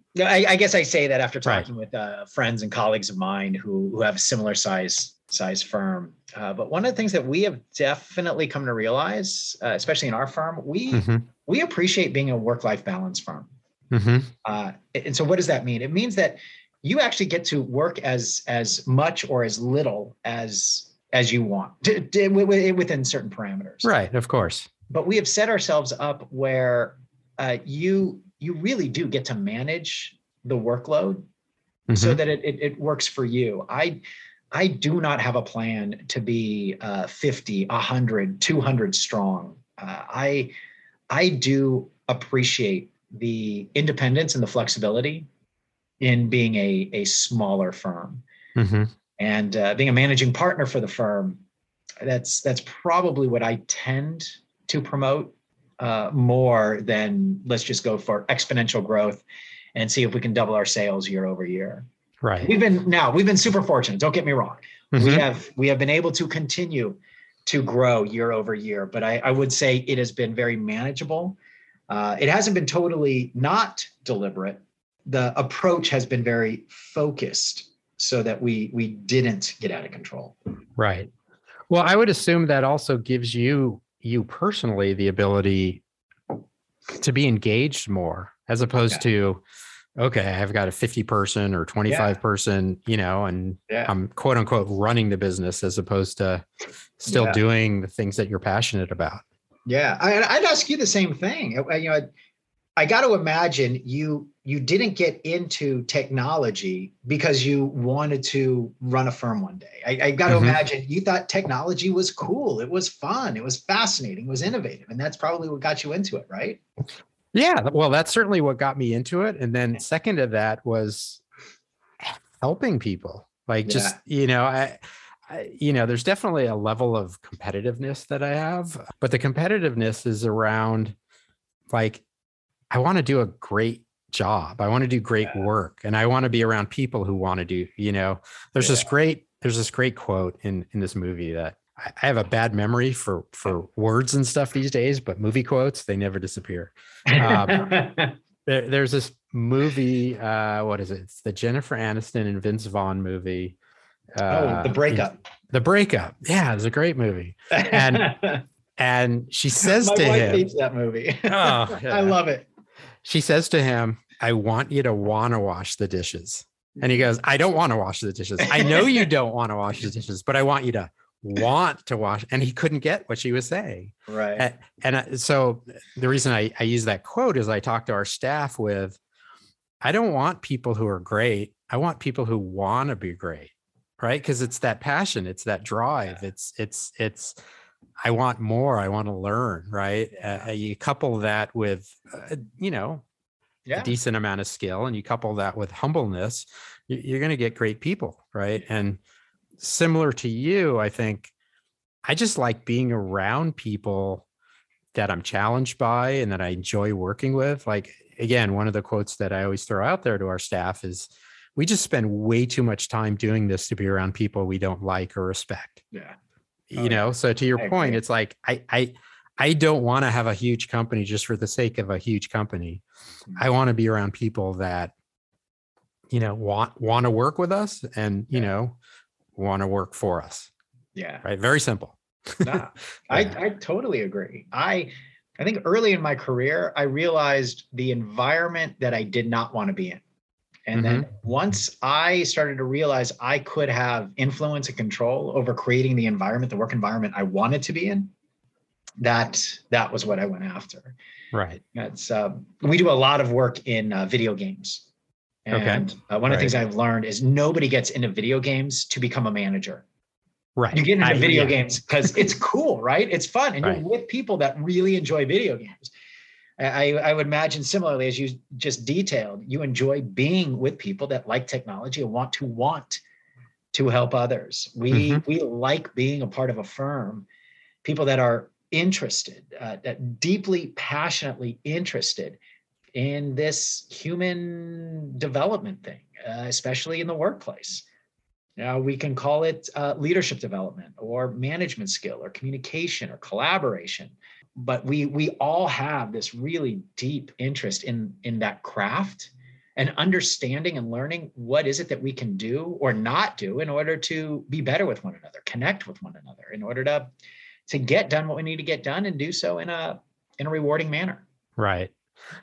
guess I say that after talking with friends and colleagues of mine who have a similar size firm. But one of the things that we have definitely come to realize, especially in our firm, we appreciate being a work-life balance firm. Mm-hmm. And so what does that mean? It means that you actually get to work as much or as little as you want within certain parameters. Right. Of course. But we have set ourselves up where you really do get to manage the workload, mm-hmm. so that it works for you. I do not have a plan to be 50, 100, 200 strong. I do appreciate the independence and the flexibility in being a smaller firm, mm-hmm. and being a managing partner for the firm. That's probably what I tend to promote more than let's just go for exponential growth and see if we can double our sales year over year. Right. We've been super fortunate. Don't get me wrong. Mm-hmm. We have been able to continue to grow year over year, but I would say it has been very manageable. It hasn't been totally not deliberate. The approach has been very focused so that we didn't get out of control. Right. Well, I would assume that also gives you personally the ability to be engaged more, as opposed to, okay, I've got a 50 person or 25 person, you know, and I'm quote unquote running the business, as opposed to still doing the things that you're passionate about. Yeah. I'd ask you the same thing. You know, I got to imagine you didn't get into technology because you wanted to run a firm one day. I got to imagine you thought technology was cool. It was fun. It was fascinating. It was innovative. And that's probably what got you into it, right? Yeah. Well, that's certainly what got me into it. And then second to that was helping people. Like, just, you know, I there's definitely a level of competitiveness that I have, but the competitiveness is around, like, I want to do a great job. I want to do great work, and I want to be around people who want to do, you know, there's this great quote in this movie that I have a bad memory for words and stuff these days, but movie quotes, they never disappear. There's this movie, what is it? It's the Jennifer Aniston and Vince Vaughn movie. The Breakup. The Breakup. Yeah, it's a great movie. And she says to him, my wife hates that movie. Oh, yeah. I love it. She says to him, I want you to want to wash the dishes. And he goes, I don't want to wash the dishes. I know you don't want to wash the dishes, but I want you to want to wash. And he couldn't get what she was saying, right? And so the reason I use that quote is I talk to our staff with, I don't want people who are great, I want people who want to be great, right? Because it's that passion, it's that drive, it's I want more, I want to learn, right? You couple that with a decent amount of skill, and you couple that with humbleness, you're going to get great people, right? And similar to you, I think I just like being around people that I'm challenged by and that I enjoy working with. Like, again, one of the quotes that I always throw out there to our staff is, we just spend way too much time doing this to be around people we don't like or respect. Yeah. You know, so to your point, it's like, I don't want to have a huge company just for the sake of a huge company. I want to be around people that, you know, want to work with us and, you know, want to work for us. Yeah. Right. Very simple. Nah, I totally agree. I think early in my career, I realized the environment that I did not want to be in. And then once I started to realize I could have influence and control over creating the environment, the work environment I wanted to be in, that was what I went after. Right. That's we do a lot of work in video games. And one of the things I've learned is nobody gets into video games to become a manager. Right. You get into video games because it's cool, right? It's fun. And you're with people that really enjoy video games. I would imagine similarly, as you just detailed, you enjoy being with people that like technology and want to help others. We like being a part of a firm, people that are interested, that deeply, passionately interested in this human development thing, especially in the workplace. Now, we can call it leadership development or management skill or communication or collaboration. But we all have this really deep interest in that craft and understanding and learning what is it that we can do or not do in order to be better with one another, connect with one another, in order to get done what we need to get done and do so in a rewarding manner. Right.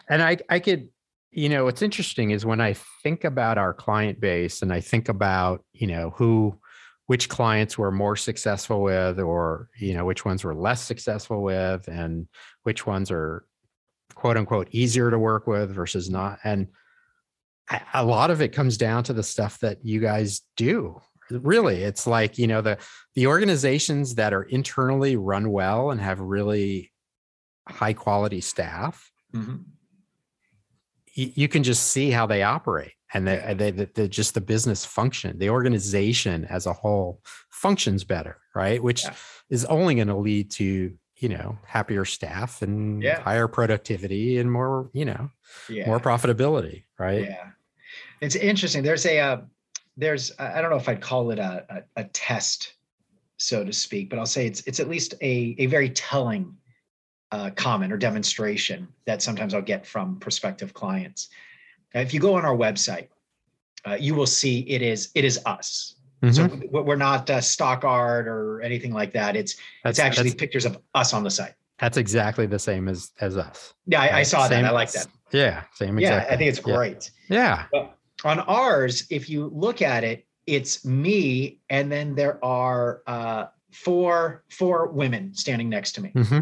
And I could, you know, what's interesting is when I think about our client base and I think about, you know, which clients we're more successful with, or, you know, which ones we're less successful with, and which ones are quote unquote easier to work with versus not. And a lot of it comes down to the stuff that you guys do. Really, it's like, you know, the organizations that are internally run well and have really high quality staff, you can just see how they operate. And they just the business function, the organization as a whole functions better, right? Which is only going to lead to, you know, happier staff and higher productivity and more, you know, more profitability, right? Yeah, it's interesting. There's I don't know if I'd call it a test, so to speak, but I'll say it's at least a very telling comment or demonstration that sometimes I'll get from prospective clients. If you go on our website, you will see it is us. Mm-hmm. So we're not stock art or anything like that. It's actually pictures of us on the site. That's exactly the same as us. Yeah, I saw that. I like that. Yeah, same exactly. Yeah, I think it's great. Yeah. But on ours, if you look at it, it's me, and then there are four women standing next to me. Mm-hmm.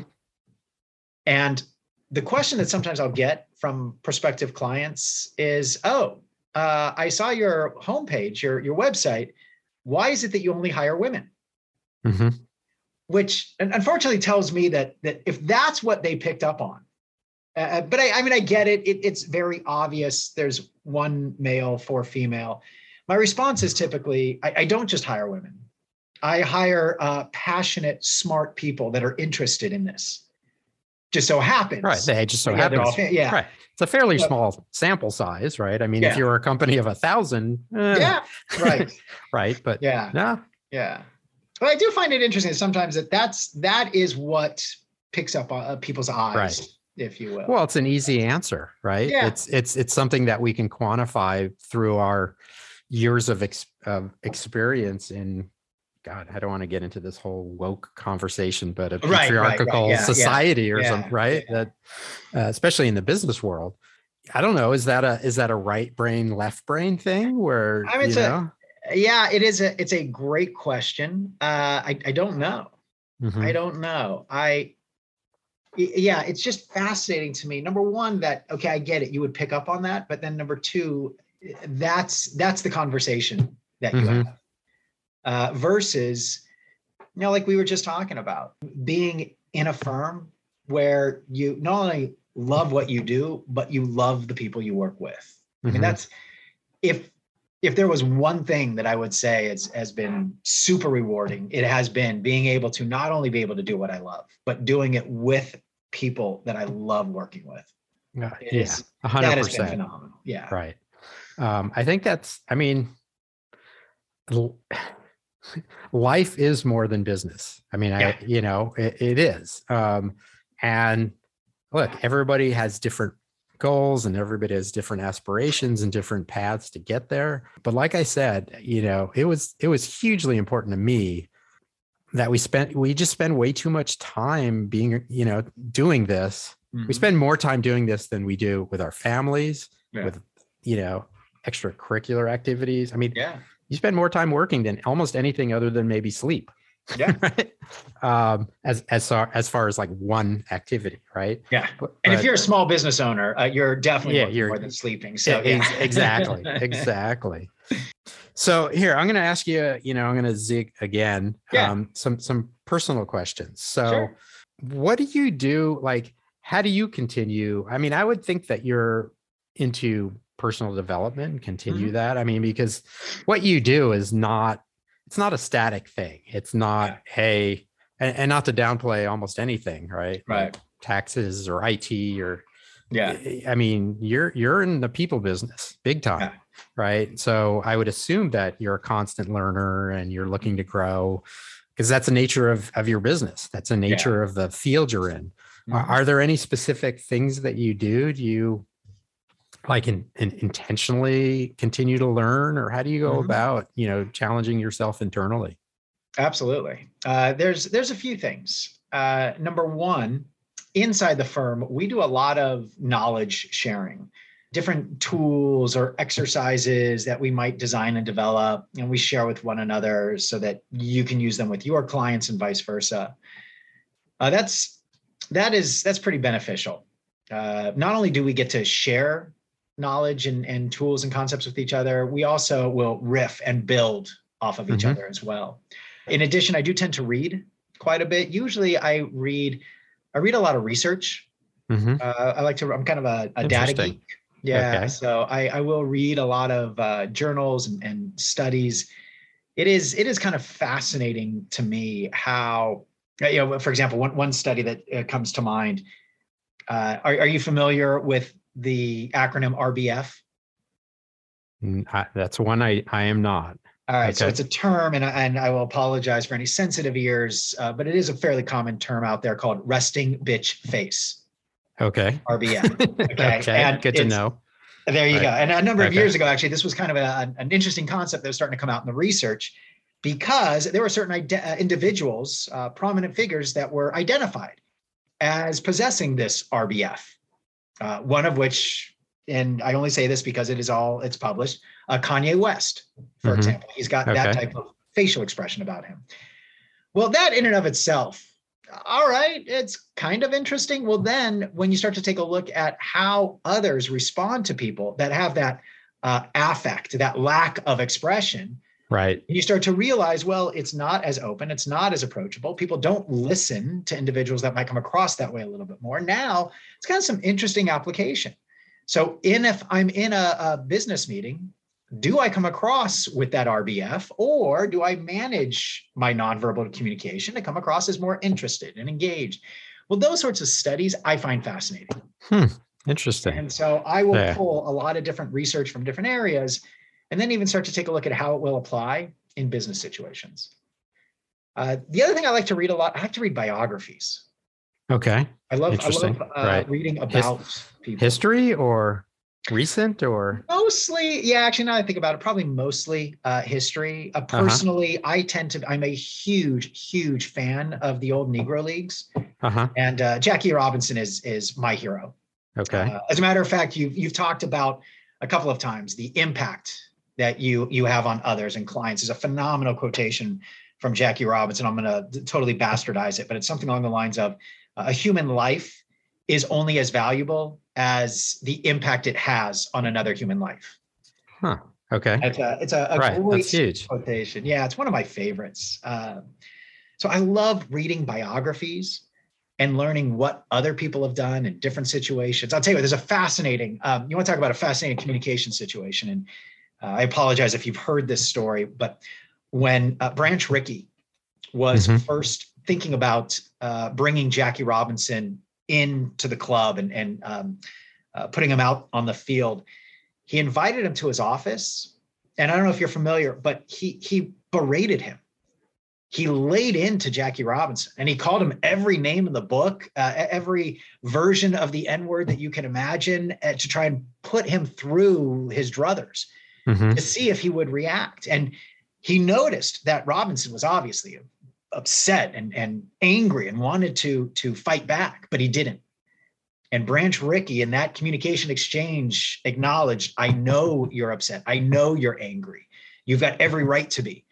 And the question that sometimes I'll get from prospective clients is, I saw your homepage, your website. Why is it that you only hire women? Mm-hmm. Which unfortunately tells me that if that's what they picked up on, but I mean, I get it. It's very obvious. There's one male, four female. My response is typically, I don't just hire women. I hire passionate, smart people that are interested in this. Just so happens. Right. They just so happen. Yeah. Right. It's a fairly small sample size, right? I mean, if you were a company of 1,000. Right. Right. But no. Yeah. But I do find it interesting sometimes that is what picks up people's eyes, right, if you will. Well, it's an easy answer, right? Yeah. It's something that we can quantify through our years of experience in, God, I don't want to get into this whole woke conversation, but a patriarchal society or something, right? Yeah. That, especially in the business world, I don't know. Is that a right brain, left brain thing? Where I mean, it's a great question. I don't know. Mm-hmm. I don't know. It's just fascinating to me. Number one, I get it. You would pick up on that, but then number two, that's the conversation that you have. Versus, you know, like we were just talking about, being in a firm where you not only love what you do, but you love the people you work with. Mm-hmm. I mean, that's if there was one thing that I would say has been super rewarding, it has been being able to not only be able to do what I love, but doing it with people that I love working with. Yes, 100%. That has been phenomenal. Yeah. Right. I think that's, I mean, life is more than business. I mean, it is. And look, everybody has different goals and everybody has different aspirations and different paths to get there. But like I said, you know, it was hugely important to me that we just spend way too much time being, you know, doing this. Mm-hmm. We spend more time doing this than we do with our families, with, you know, extracurricular activities. I mean, yeah, you spend more time working than almost anything other than maybe sleep. Yeah. Right? As far as like one activity, right? Yeah. But if you're a small business owner, you're definitely working more than sleeping. So yeah. Exactly. So here, I'm going to ask you, I'm going to zig again, some personal questions. So sure. What do you do? Like, how do you continue? I mean, I would think that you're into personal development and continue that. I mean, because what you do is it's not a static thing. It's not, hey, and not to downplay almost anything, right? Right. Like taxes or IT or, I mean, you're in the people business big time, right? So I would assume that you're a constant learner and you're looking to grow because that's the nature of your business. That's the nature of the field you're in. Mm-hmm. Are there any specific things that you do? Do you like intentionally continue to learn, or how do you go about, challenging yourself internally? Absolutely. There's a few things. Number one, inside the firm, we do a lot of knowledge sharing, different tools or exercises that we might design and develop, and we share with one another so that you can use them with your clients and vice versa. That's pretty beneficial. Not only do we get to share knowledge and tools and concepts with each other, we also will riff and build off of each other as well. In addition, I do tend to read quite a bit. Usually I read a lot of research. I'm kind of a data geek. Yeah. Okay. So I will read a lot of journals and studies. It is kind of fascinating to me how, for example, one study that comes to mind, are you familiar with the acronym RBF? That's one I am not. All right. Okay. So it's a term, and I will apologize for any sensitive ears, but it is a fairly common term out there called resting bitch face. Okay. RBF. Okay. Okay. Good to know. There you go. And a number of years ago, actually, this was kind of an interesting concept that was starting to come out in the research because there were certain individuals, prominent figures that were identified as possessing this RBF. One of which, and I only say this because it's published, Kanye West, for example. He's got that type of facial expression about him. Well, that in and of itself, all right, it's kind of interesting. Well, then when you start to take a look at how others respond to people that have that affect, that lack of expression, right, you start to realize, well, it's not as open, it's not as approachable. People don't listen to individuals that might come across that way a little bit more. Now, it's kind of some interesting application. So if I'm in a business meeting, do I come across with that RBF, or do I manage my nonverbal communication to come across as more interested and engaged? Well, those sorts of studies I find fascinating. Interesting. And so I will pull a lot of different research from different areas, and then even start to take a look at how it will apply in business situations. The other thing I like to read a lot, I like to read biographies. Okay. I love reading about people. History or recent or? Mostly, actually, now that I think about it, probably mostly history. Personally, I'm a huge fan of the old Negro Leagues. And Jackie Robinson is my hero. Okay. As a matter of fact, you've talked about a couple of times the impact that you have on others and clients. Is a phenomenal quotation from Jackie Robinson. I'm going to totally bastardize it, but it's something along the lines of a human life is only as valuable as the impact it has on another human life. Huh. Okay. It's a great quotation. Yeah. It's one of my favorites. So I love reading biographies and learning what other people have done in different situations. I'll tell you what, there's a fascinating, you want to talk about a fascinating communication situation. And I apologize if you've heard this story, but when Branch Rickey was first thinking about bringing Jackie Robinson into the club and putting him out on the field, he invited him to his office. And I don't know if you're familiar, but he berated him. He laid into Jackie Robinson, and he called him every name in the book, every version of the N-word that you can imagine, to try and put him through his druthers to see if he would react. And he noticed that Robinson was obviously upset and angry and wanted to fight back, but he didn't. And Branch Rickey in that communication exchange acknowledged, I know you're upset. I know you're angry. You've got every right to be.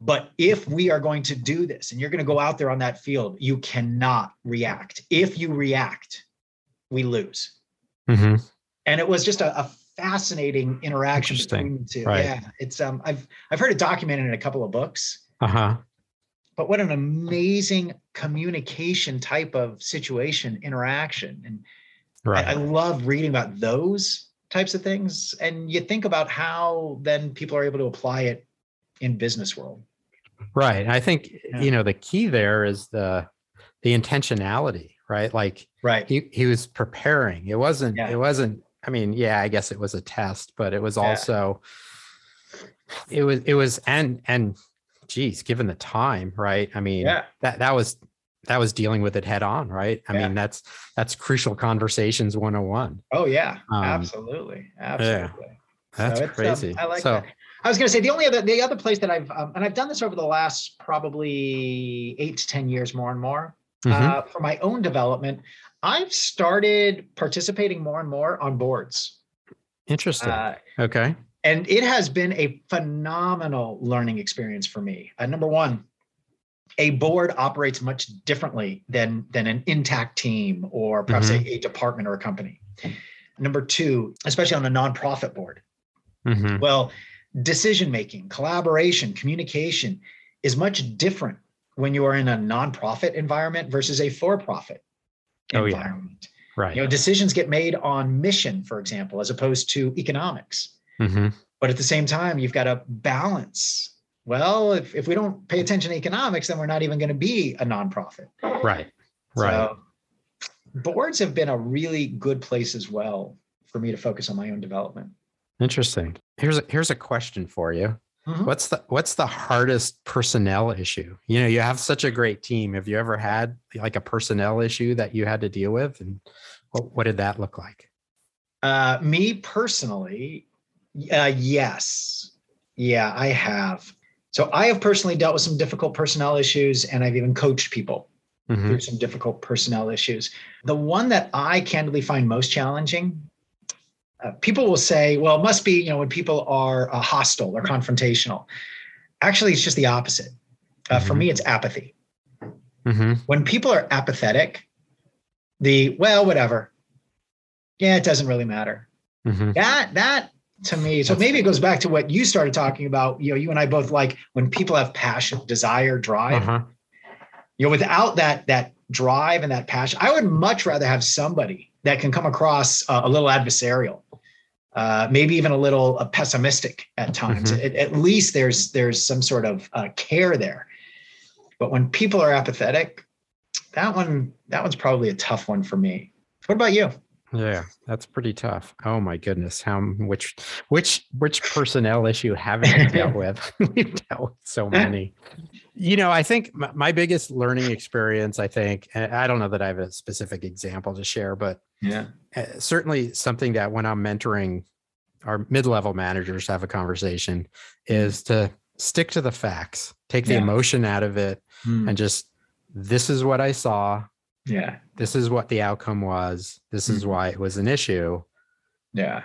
But if we are going to do this and you're going to go out there on that field, you cannot react. If you react, we lose. Mm-hmm. And it was just a fascinating interaction between the two. Right. Yeah, it's I've heard it documented in a couple of books. Uh-huh. But what an amazing communication type of situation, interaction. And right. I love reading about those types of things. And you think about how then people are able to apply it in business world. Right. I think, you know, the key there is the intentionality, right? Like right. He was preparing. It wasn't, it wasn't, I mean, yeah, I guess it was a test, but it was also, it was, and geez, given the time, right? I mean, that was dealing with it head on, right? I mean, that's crucial conversations 101. Oh yeah, absolutely. Yeah. That's crazy. I like that. I was going to say the other place that I've, and I've done this over the last probably 8 to 10 years more and more for my own development, I've started participating more and more on boards. Interesting. Okay. And it has been a phenomenal learning experience for me. Number one, a board operates much differently than an intact team or perhaps a department or a company. Number two, especially on a nonprofit board. Mm-hmm. Well, decision-making, collaboration, communication is much different when you are in a nonprofit environment versus a for-profit environment. Yeah. Right. You know, decisions get made on mission, for example, as opposed to economics. Mm-hmm. But at the same time, you've got to balance. Well, if we don't pay attention to economics, then we're not even going to be a nonprofit. Right. Right. So boards have been a really good place as well for me to focus on my own development. Interesting. Here's a question for you. Mm-hmm. What's the hardest personnel issue? You know, you have such a great team. Have you ever had like a personnel issue that you had to deal with? And what did that look like? Me personally, yes. Yeah, I have. So I have personally dealt with some difficult personnel issues, and I've even coached people through some difficult personnel issues. The one that I candidly find most challenging, people will say, well, it must be, you know, when people are hostile or confrontational. Actually, it's just the opposite. For me, it's apathy. Mm-hmm. When people are apathetic, whatever. Yeah, it doesn't really matter. Mm-hmm. That to me. So maybe it goes back to what you started talking about. You know, you and I both like when people have passion, desire, drive, you know, without that drive and that passion, I would much rather have somebody that can come across a little adversarial, maybe even a little pessimistic at times. At least there's some sort of care there. But when people are apathetic, that one's probably a tough one for me. What about you? Yeah, that's pretty tough. Oh my goodness, which personnel issue haven't you dealt with? We've dealt with so many. You know, I think my biggest learning experience, I don't know that I have a specific example to share, but certainly something that when I'm mentoring our mid-level managers to have a conversation is to stick to the facts, take the emotion out of it, and just this is what I saw. Yeah. This is what the outcome was. This is why it was an issue. Yeah.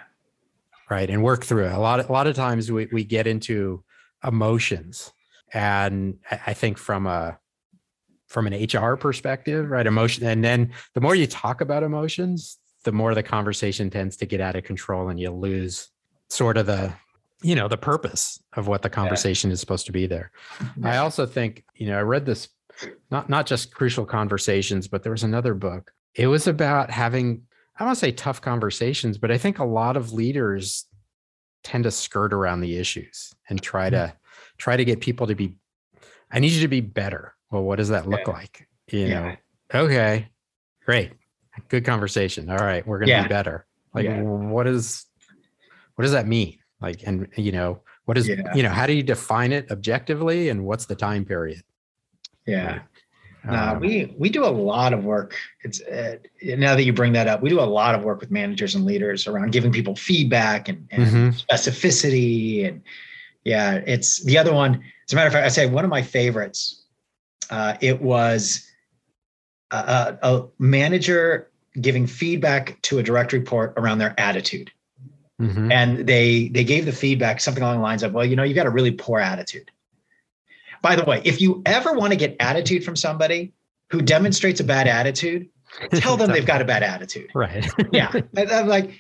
Right. And work through it. A lot of times we get into emotions. And I think from an HR perspective, right? Emotion. And then the more you talk about emotions, the more the conversation tends to get out of control and you lose sort of the purpose of what the conversation is supposed to be there. Yeah. I also think, you know, I read this not just Crucial Conversations, but there was another book. It was about having, I don't want to say tough conversations, but I think a lot of leaders tend to skirt around the issues and try to get people to be, I need you to be better. Well, what does that look like? You know, okay, great. Good conversation. All right. We're going to be better. Like what does that mean? Like, and you know, what is, you know, how do you define it objectively? And what's the time period? Yeah. We do a lot of work. It's now that you bring that up, we do a lot of work with managers and leaders around giving people feedback and specificity. And it's the other one. As a matter of fact, I say one of my favorites, it was a manager giving feedback to a direct report around their attitude. Mm-hmm. And they gave the feedback something along the lines of, well, you know, you got a really poor attitude. By the way, if you ever want to get attitude from somebody who demonstrates a bad attitude, tell them they've got a bad attitude. Right. Yeah. I'm like,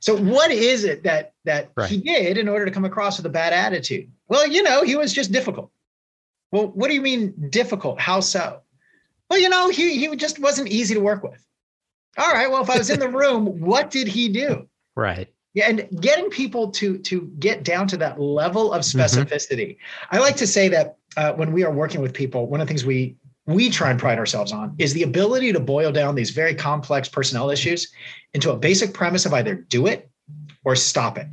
so what is it that right. he did in order to come across with a bad attitude? Well, you know, he was just difficult. Well, what do you mean difficult? How so? Well, you know, he just wasn't easy to work with. All right. Well, if I was in the room, what did he do? Right. Yeah. And getting people to get down to that level of specificity. Mm-hmm. I like to say that when we are working with people, one of the things we try and pride ourselves on is the ability to boil down these very complex personnel issues into a basic premise of either do it or stop it.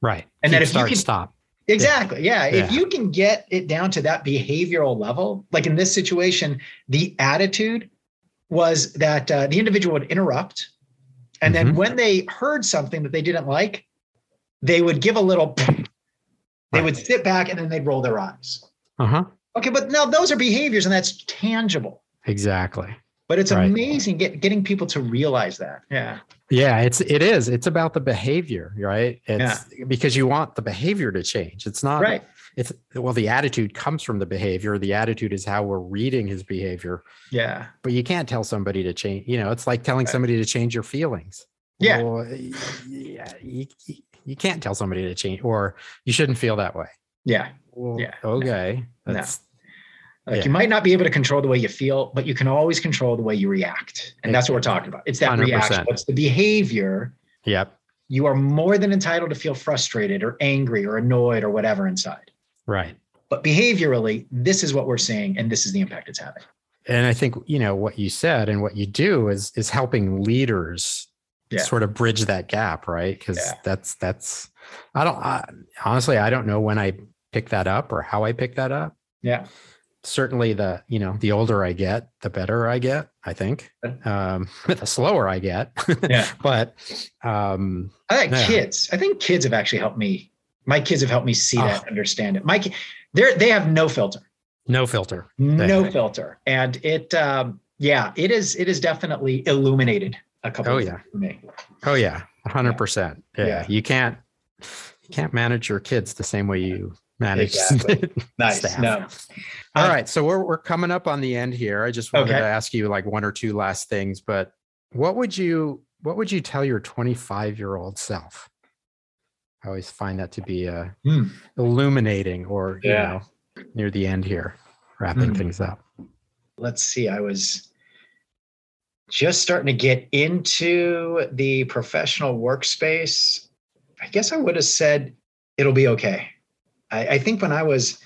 Right. And then if you can stop. Exactly. Yeah. Yeah. If you can get it down to that behavioral level, like in this situation, the attitude was that the individual would interrupt. And then when they heard something that they didn't like, they would give a little, they would sit back and then they'd roll their eyes. Uh-huh. Okay, but now those are behaviors and that's tangible. Exactly. But it's amazing getting people to realize that. Yeah. Yeah, it is. It's about the behavior, right? Because you want the behavior to change. It's not the attitude comes from the behavior. The attitude is how we're reading his behavior. Yeah. But you can't tell somebody to change, you know, it's like telling somebody to change your feelings. Yeah. Well, you can't tell somebody to change, or you shouldn't feel that way. Yeah. Well, yeah. Okay. No. You might not be able to control the way you feel, but you can always control the way you react. And that's what we're talking about. It's that 100%. Reaction. It's the behavior. Yep. You are more than entitled to feel frustrated or angry or annoyed or whatever inside. Right. But behaviorally, this is what we're seeing and this is the impact it's having. And I think, you know, what you said and what you do is helping leaders sort of bridge that gap, right? Because that's honestly, I don't know when I pick that up or how I pick that up. Yeah. Certainly the older I get, the better I get, I think, the slower I get, but I think kids have actually helped me. My kids have helped me see that, understand it. They have no filter. And it, it is definitely illuminated a couple of times for me. Oh yeah. 100%. Yeah. You can't manage your kids the same way you manage nice. Staff. No. All right. So we're coming up on the end here. I just wanted to ask you like one or two last things, but what would you tell your 25-year-old self? I always find that to be illuminating or, you know, near the end here, wrapping things up. Let's see. I was just starting to get into the professional workspace. I guess I would have said it'll be okay. I think when I was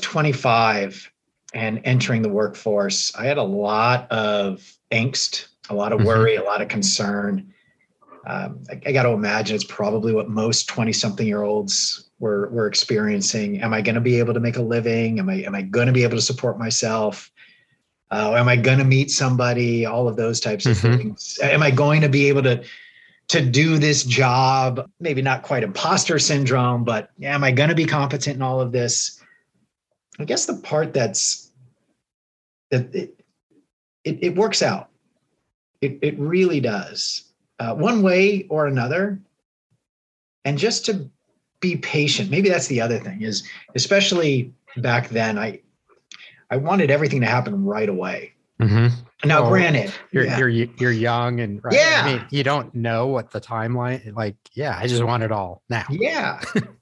25 and entering the workforce, I had a lot of angst, a lot of worry, a lot of concern. I got to imagine it's probably what most 20-something-year-olds were experiencing. Am I going to be able to make a living? Am I going to be able to support myself? Am I going to meet somebody? All of those types of things. Am I going to be able to do this job? Maybe not quite imposter syndrome, but am I going to be competent in all of this? I guess the part that it works out. It really does. One way or another, and just to be patient. Maybe that's the other thing is, especially back then, I wanted everything to happen right away. Mm-hmm. Now, granted, you're young and I mean, you don't know what the timeline. Like, I just want it all now.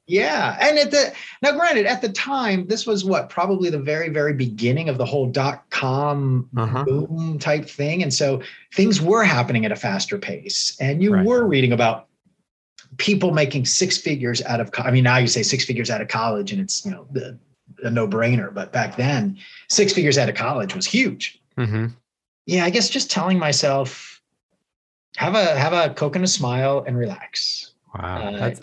Yeah. And at the time, this was probably the very, very beginning of the whole .com boom type thing. And so things were happening at a faster pace and you were reading about people making now you say 6 figures out of college and it's, you know, a no brainer, but back then 6 figures out of college was huge. Mm-hmm. Yeah. I guess just telling myself, have a Coke and a smile and relax. Wow. That's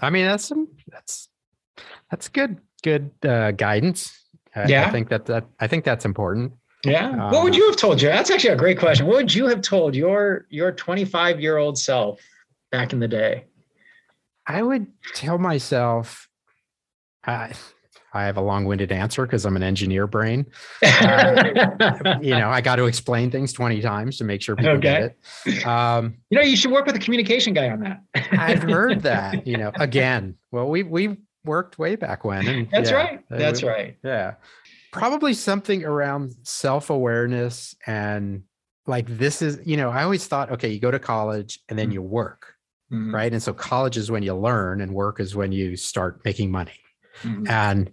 good guidance. I think that's important. Yeah. What would you have told you? That's actually a great question. What would you have told your 25-year-old self back in the day? I would tell myself, I have a long-winded answer because I'm an engineer brain. I got to explain things 20 times to make sure people get it. You should work with a communication guy on that. I've heard that, Well, we worked way back when. And That's right. Yeah. Probably something around self-awareness and this is, I always thought, okay, you go to college and then you work. Mm-hmm. Right. And so college is when you learn and work is when you start making money. Mm-hmm. And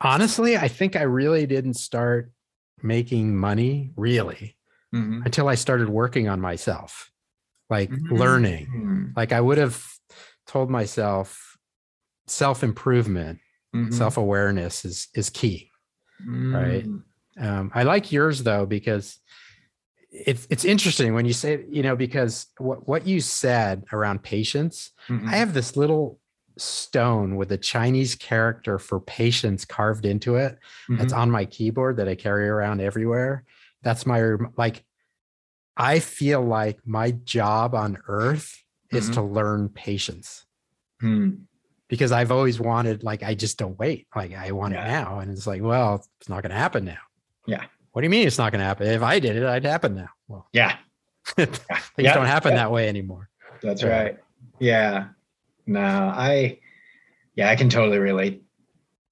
honestly, I think I really didn't start making money really until I started working on myself, learning. Mm-hmm. I would have told myself self-improvement, self-awareness is key. Mm-hmm. Right. I like yours though, because it's interesting when you say, because what you said around patience, I have this little stone with a Chinese character for patience carved into it. That's on my keyboard that I carry around everywhere. That's my, I feel like my job on earth is to learn patience because I've always wanted, I just don't wait. I want it now. And it's it's not going to happen now. Yeah. What do you mean it's not going to happen? If I did it, I'd happen now. Well, yeah. Things don't happen that way anymore. That's right. Yeah. No, I can totally relate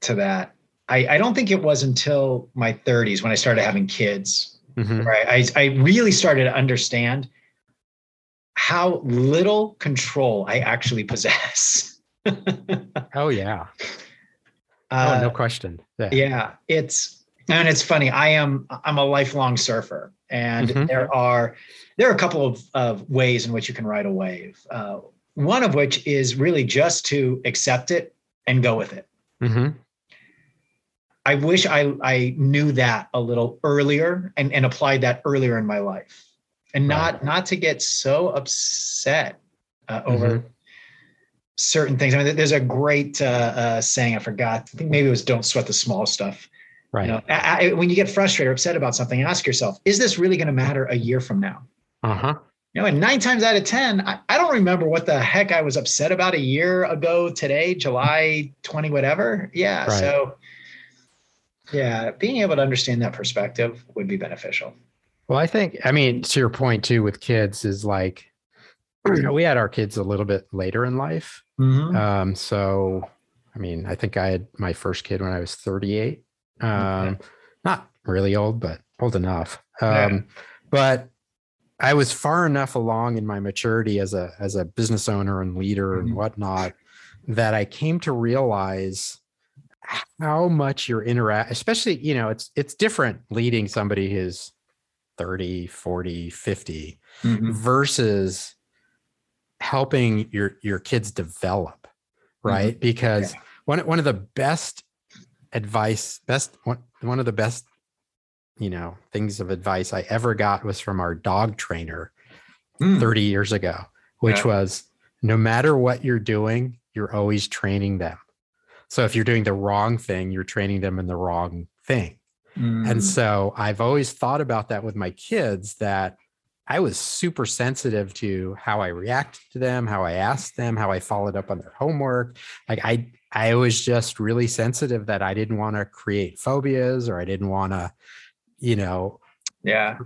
to that. I don't think it was until my 30s when I started having kids, right? I really started to understand how little control I actually possess. Oh, yeah. No question. Yeah. And it's funny, I'm a lifelong surfer, and there are a couple of ways in which you can ride a wave. One of which is really just to accept it and go with it. Mm-hmm. I wish I knew that a little earlier and applied that earlier in my life, and not to get so upset over certain things. I mean, there's a great saying, I forgot, I think maybe it was "Don't sweat the small stuff." Right. When you get frustrated or upset about something, ask yourself, is this really going to matter a year from now? Uh-huh. And 9 times out of 10, I don't remember what the heck I was upset about a year ago today, July 20, whatever. Yeah. Right. So being able to understand that perspective would be beneficial. Well, to your point too, with kids is we had our kids a little bit later in life. Mm-hmm. I think I had my first kid when I was 38. Not really old, but old enough. But I was far enough along in my maturity as a business owner and leader and whatnot, that I came to realize how much you're especially, it's different leading somebody who's 30, 40, 50 versus helping your kids develop. Right. Because one of the best things of advice I ever got was from our dog trainer 30 years ago, which was no matter what you're doing, you're always training them. So if you're doing the wrong thing, you're training them in the wrong thing. And so I've always thought about that with my kids, that I was super sensitive to how I reacted to them, how I asked them, how I followed up on their homework. I was just really sensitive that I didn't want to create phobias, or I didn't want to,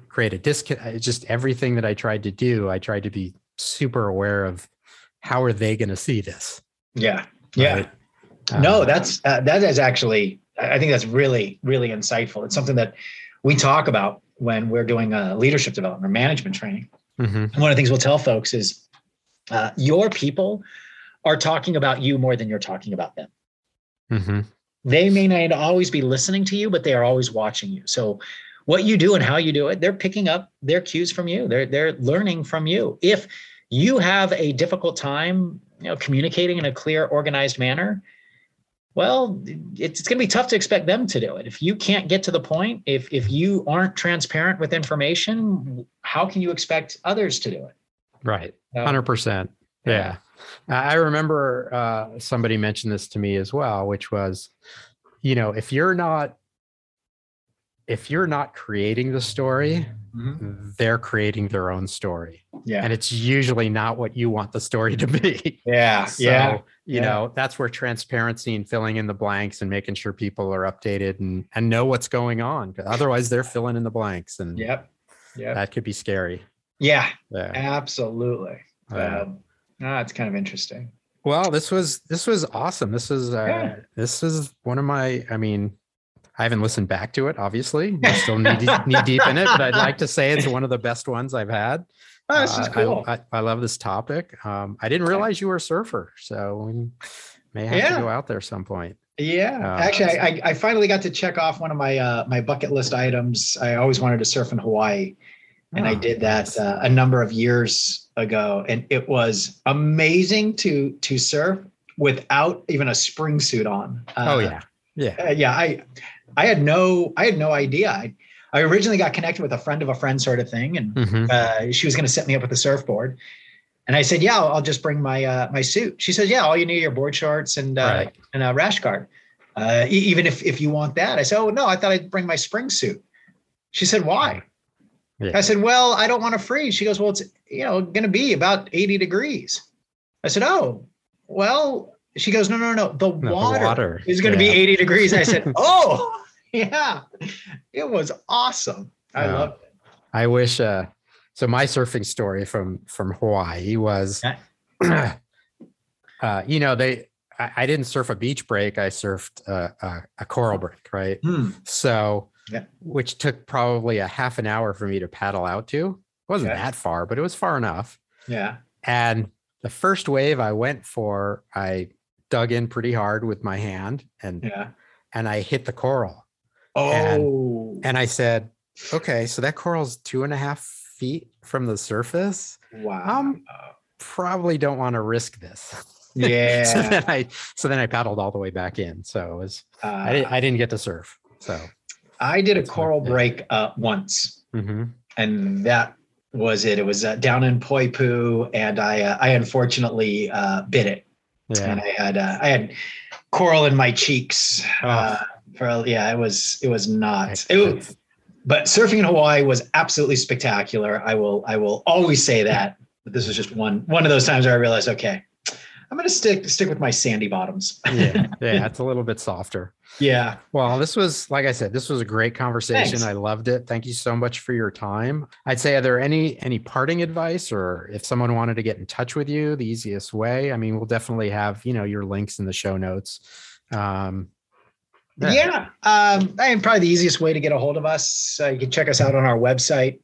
create a disconnect. Just everything that I tried to do, I tried to be super aware of how are they going to see this? Yeah. Yeah. Right? No, that is actually, I think that's really, really insightful. It's something that we talk about when we're doing a leadership development or management training. And one of the things we'll tell folks is your people are talking about you more than you're talking about them. They may not always be listening to you, but they are always watching you. So what you do and how you do it, they're picking up their cues from you. They're learning from you. If you have a difficult time, communicating in a clear, organized manner, well, it's going to be tough to expect them to do it. If you can't get to the point, if you aren't transparent with information, how can you expect others to do it? Right. 100%. Yeah. I remember somebody mentioned this to me as well, which was, if you're not if you're not creating the story, mm-hmm. they're creating their own story. Yeah. And it's usually not what you want the story to be. Yeah. So, you know, that's where transparency and filling in the blanks and making sure people are updated and know what's going on. Otherwise they're filling in the blanks and that could be scary. Yeah, yeah. Absolutely. It's kind of interesting. Well, this was awesome. This is one of my, I mean, I haven't listened back to it, obviously. I still knee deep in it, but I'd like to say it's one of the best ones I've had. Oh, this is cool. I love this topic. I didn't realize you were a surfer, so we may have to go out there some point. Yeah. Actually, I finally got to check off one of my my bucket list items. I always wanted to surf in Hawaii, and I did that a number of years ago, and it was amazing to surf without even a spring suit on. I had no idea. I originally got connected with a friend of a friend sort of thing. And mm-hmm. She was going to set me up with a surfboard. And I said, yeah, I'll just bring my my suit. She says, yeah, all you need are board shorts and a rash guard. Even if you want that. I said, oh, no, I thought I'd bring my spring suit. She said, why? Yeah. I said, well, I don't want to freeze. She goes, well, it's, you know, going to be about 80 degrees. I said, oh, well. She goes, no. The water is going to be 80 degrees. I said, oh, yeah. It was awesome. I loved it. I wish. So my surfing story from Hawaii was, you know, I didn't surf a beach break. I surfed a coral break, right? So, which took probably a half an hour for me to paddle out to. It wasn't that far, but it was far enough. Yeah. And the first wave I went for, I dug in pretty hard with my hand and I hit the coral. Oh, and I said, okay, so that coral's 2.5 feet from the surface. Wow. Probably don't want to risk this. Yeah. so then I paddled all the way back in. So it was, I didn't get to surf. So I did a coral break once and that was it. It was down in Poipu and I unfortunately bit it. Yeah. And I had coral in my cheeks. It was not. But surfing in Hawaii was absolutely spectacular. I will always say that. But this was just one of those times where I realized, okay, I'm going to stick with my sandy bottoms. Yeah, it's a little bit softer. Yeah. Well, this was, like I said, this was a great conversation. Thanks. I loved it. Thank you so much for your time. I'd say, are there any parting advice, or if someone wanted to get in touch with you, the easiest way? I mean, we'll definitely have, you know, your links in the show notes. And probably the easiest way to get a hold of us, you can check us out on our website,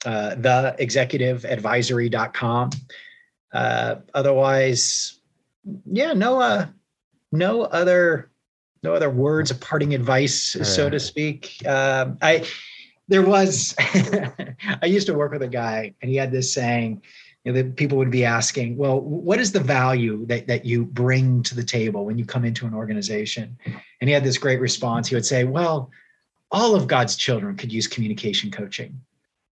theexecutiveadvisory.com. Otherwise, no other words of parting advice, so to speak. I used to work with a guy, and he had this saying, you know, that people would be asking, well, what is the value that you bring to the table when you come into an organization? And he had this great response. He would say, well, all of God's children could use communication coaching.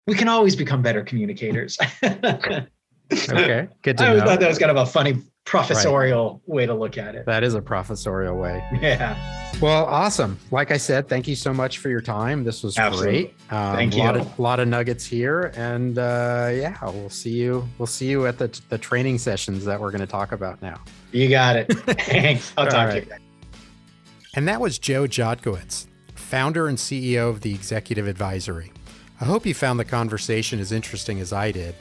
We can always become better communicators. Okay, good to know. I always thought that was kind of a funny professorial way to look at it. That is a professorial way. Yeah. Well, awesome. Like I said, thank you so much for your time. This was great. Thank you. A lot of nuggets here, and we'll see you. We'll see you at the training sessions that we're going to talk about now. You got it. Thanks. I'll talk to you. And that was Joe Jodkowitz, founder and CEO of The Executive Advisory. I hope you found the conversation as interesting as I did.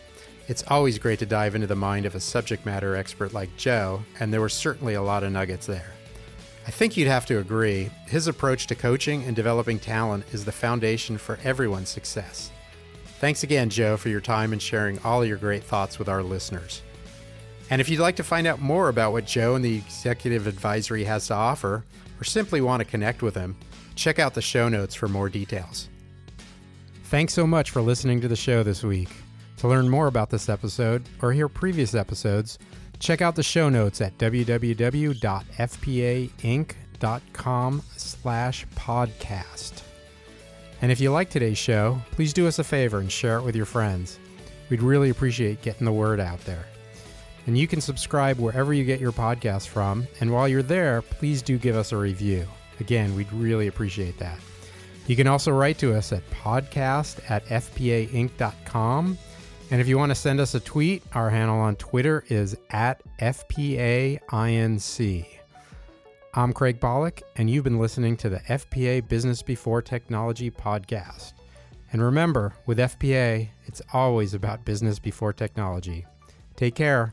It's always great to dive into the mind of a subject matter expert like Joe, and there were certainly a lot of nuggets there. I think you'd have to agree, his approach to coaching and developing talent is the foundation for everyone's success. Thanks again, Joe, for your time and sharing all your great thoughts with our listeners. And if you'd like to find out more about what Joe and The Executive Advisory has to offer, or simply want to connect with him, check out the show notes for more details. Thanks so much for listening to the show this week. To learn more about this episode or hear previous episodes, check out the show notes at www.fpainc.com/podcast. And if you like today's show, please do us a favor and share it with your friends. We'd really appreciate getting the word out there. And you can subscribe wherever you get your podcast from. And while you're there, please do give us a review. Again, we'd really appreciate that. You can also write to us at podcast@fpainc.com. And if you want to send us a tweet, our handle on Twitter is @FPAINC. I'm Craig Pollack, and you've been listening to the FPA Business Before Technology podcast. And remember, with FPA, it's always about business before technology. Take care.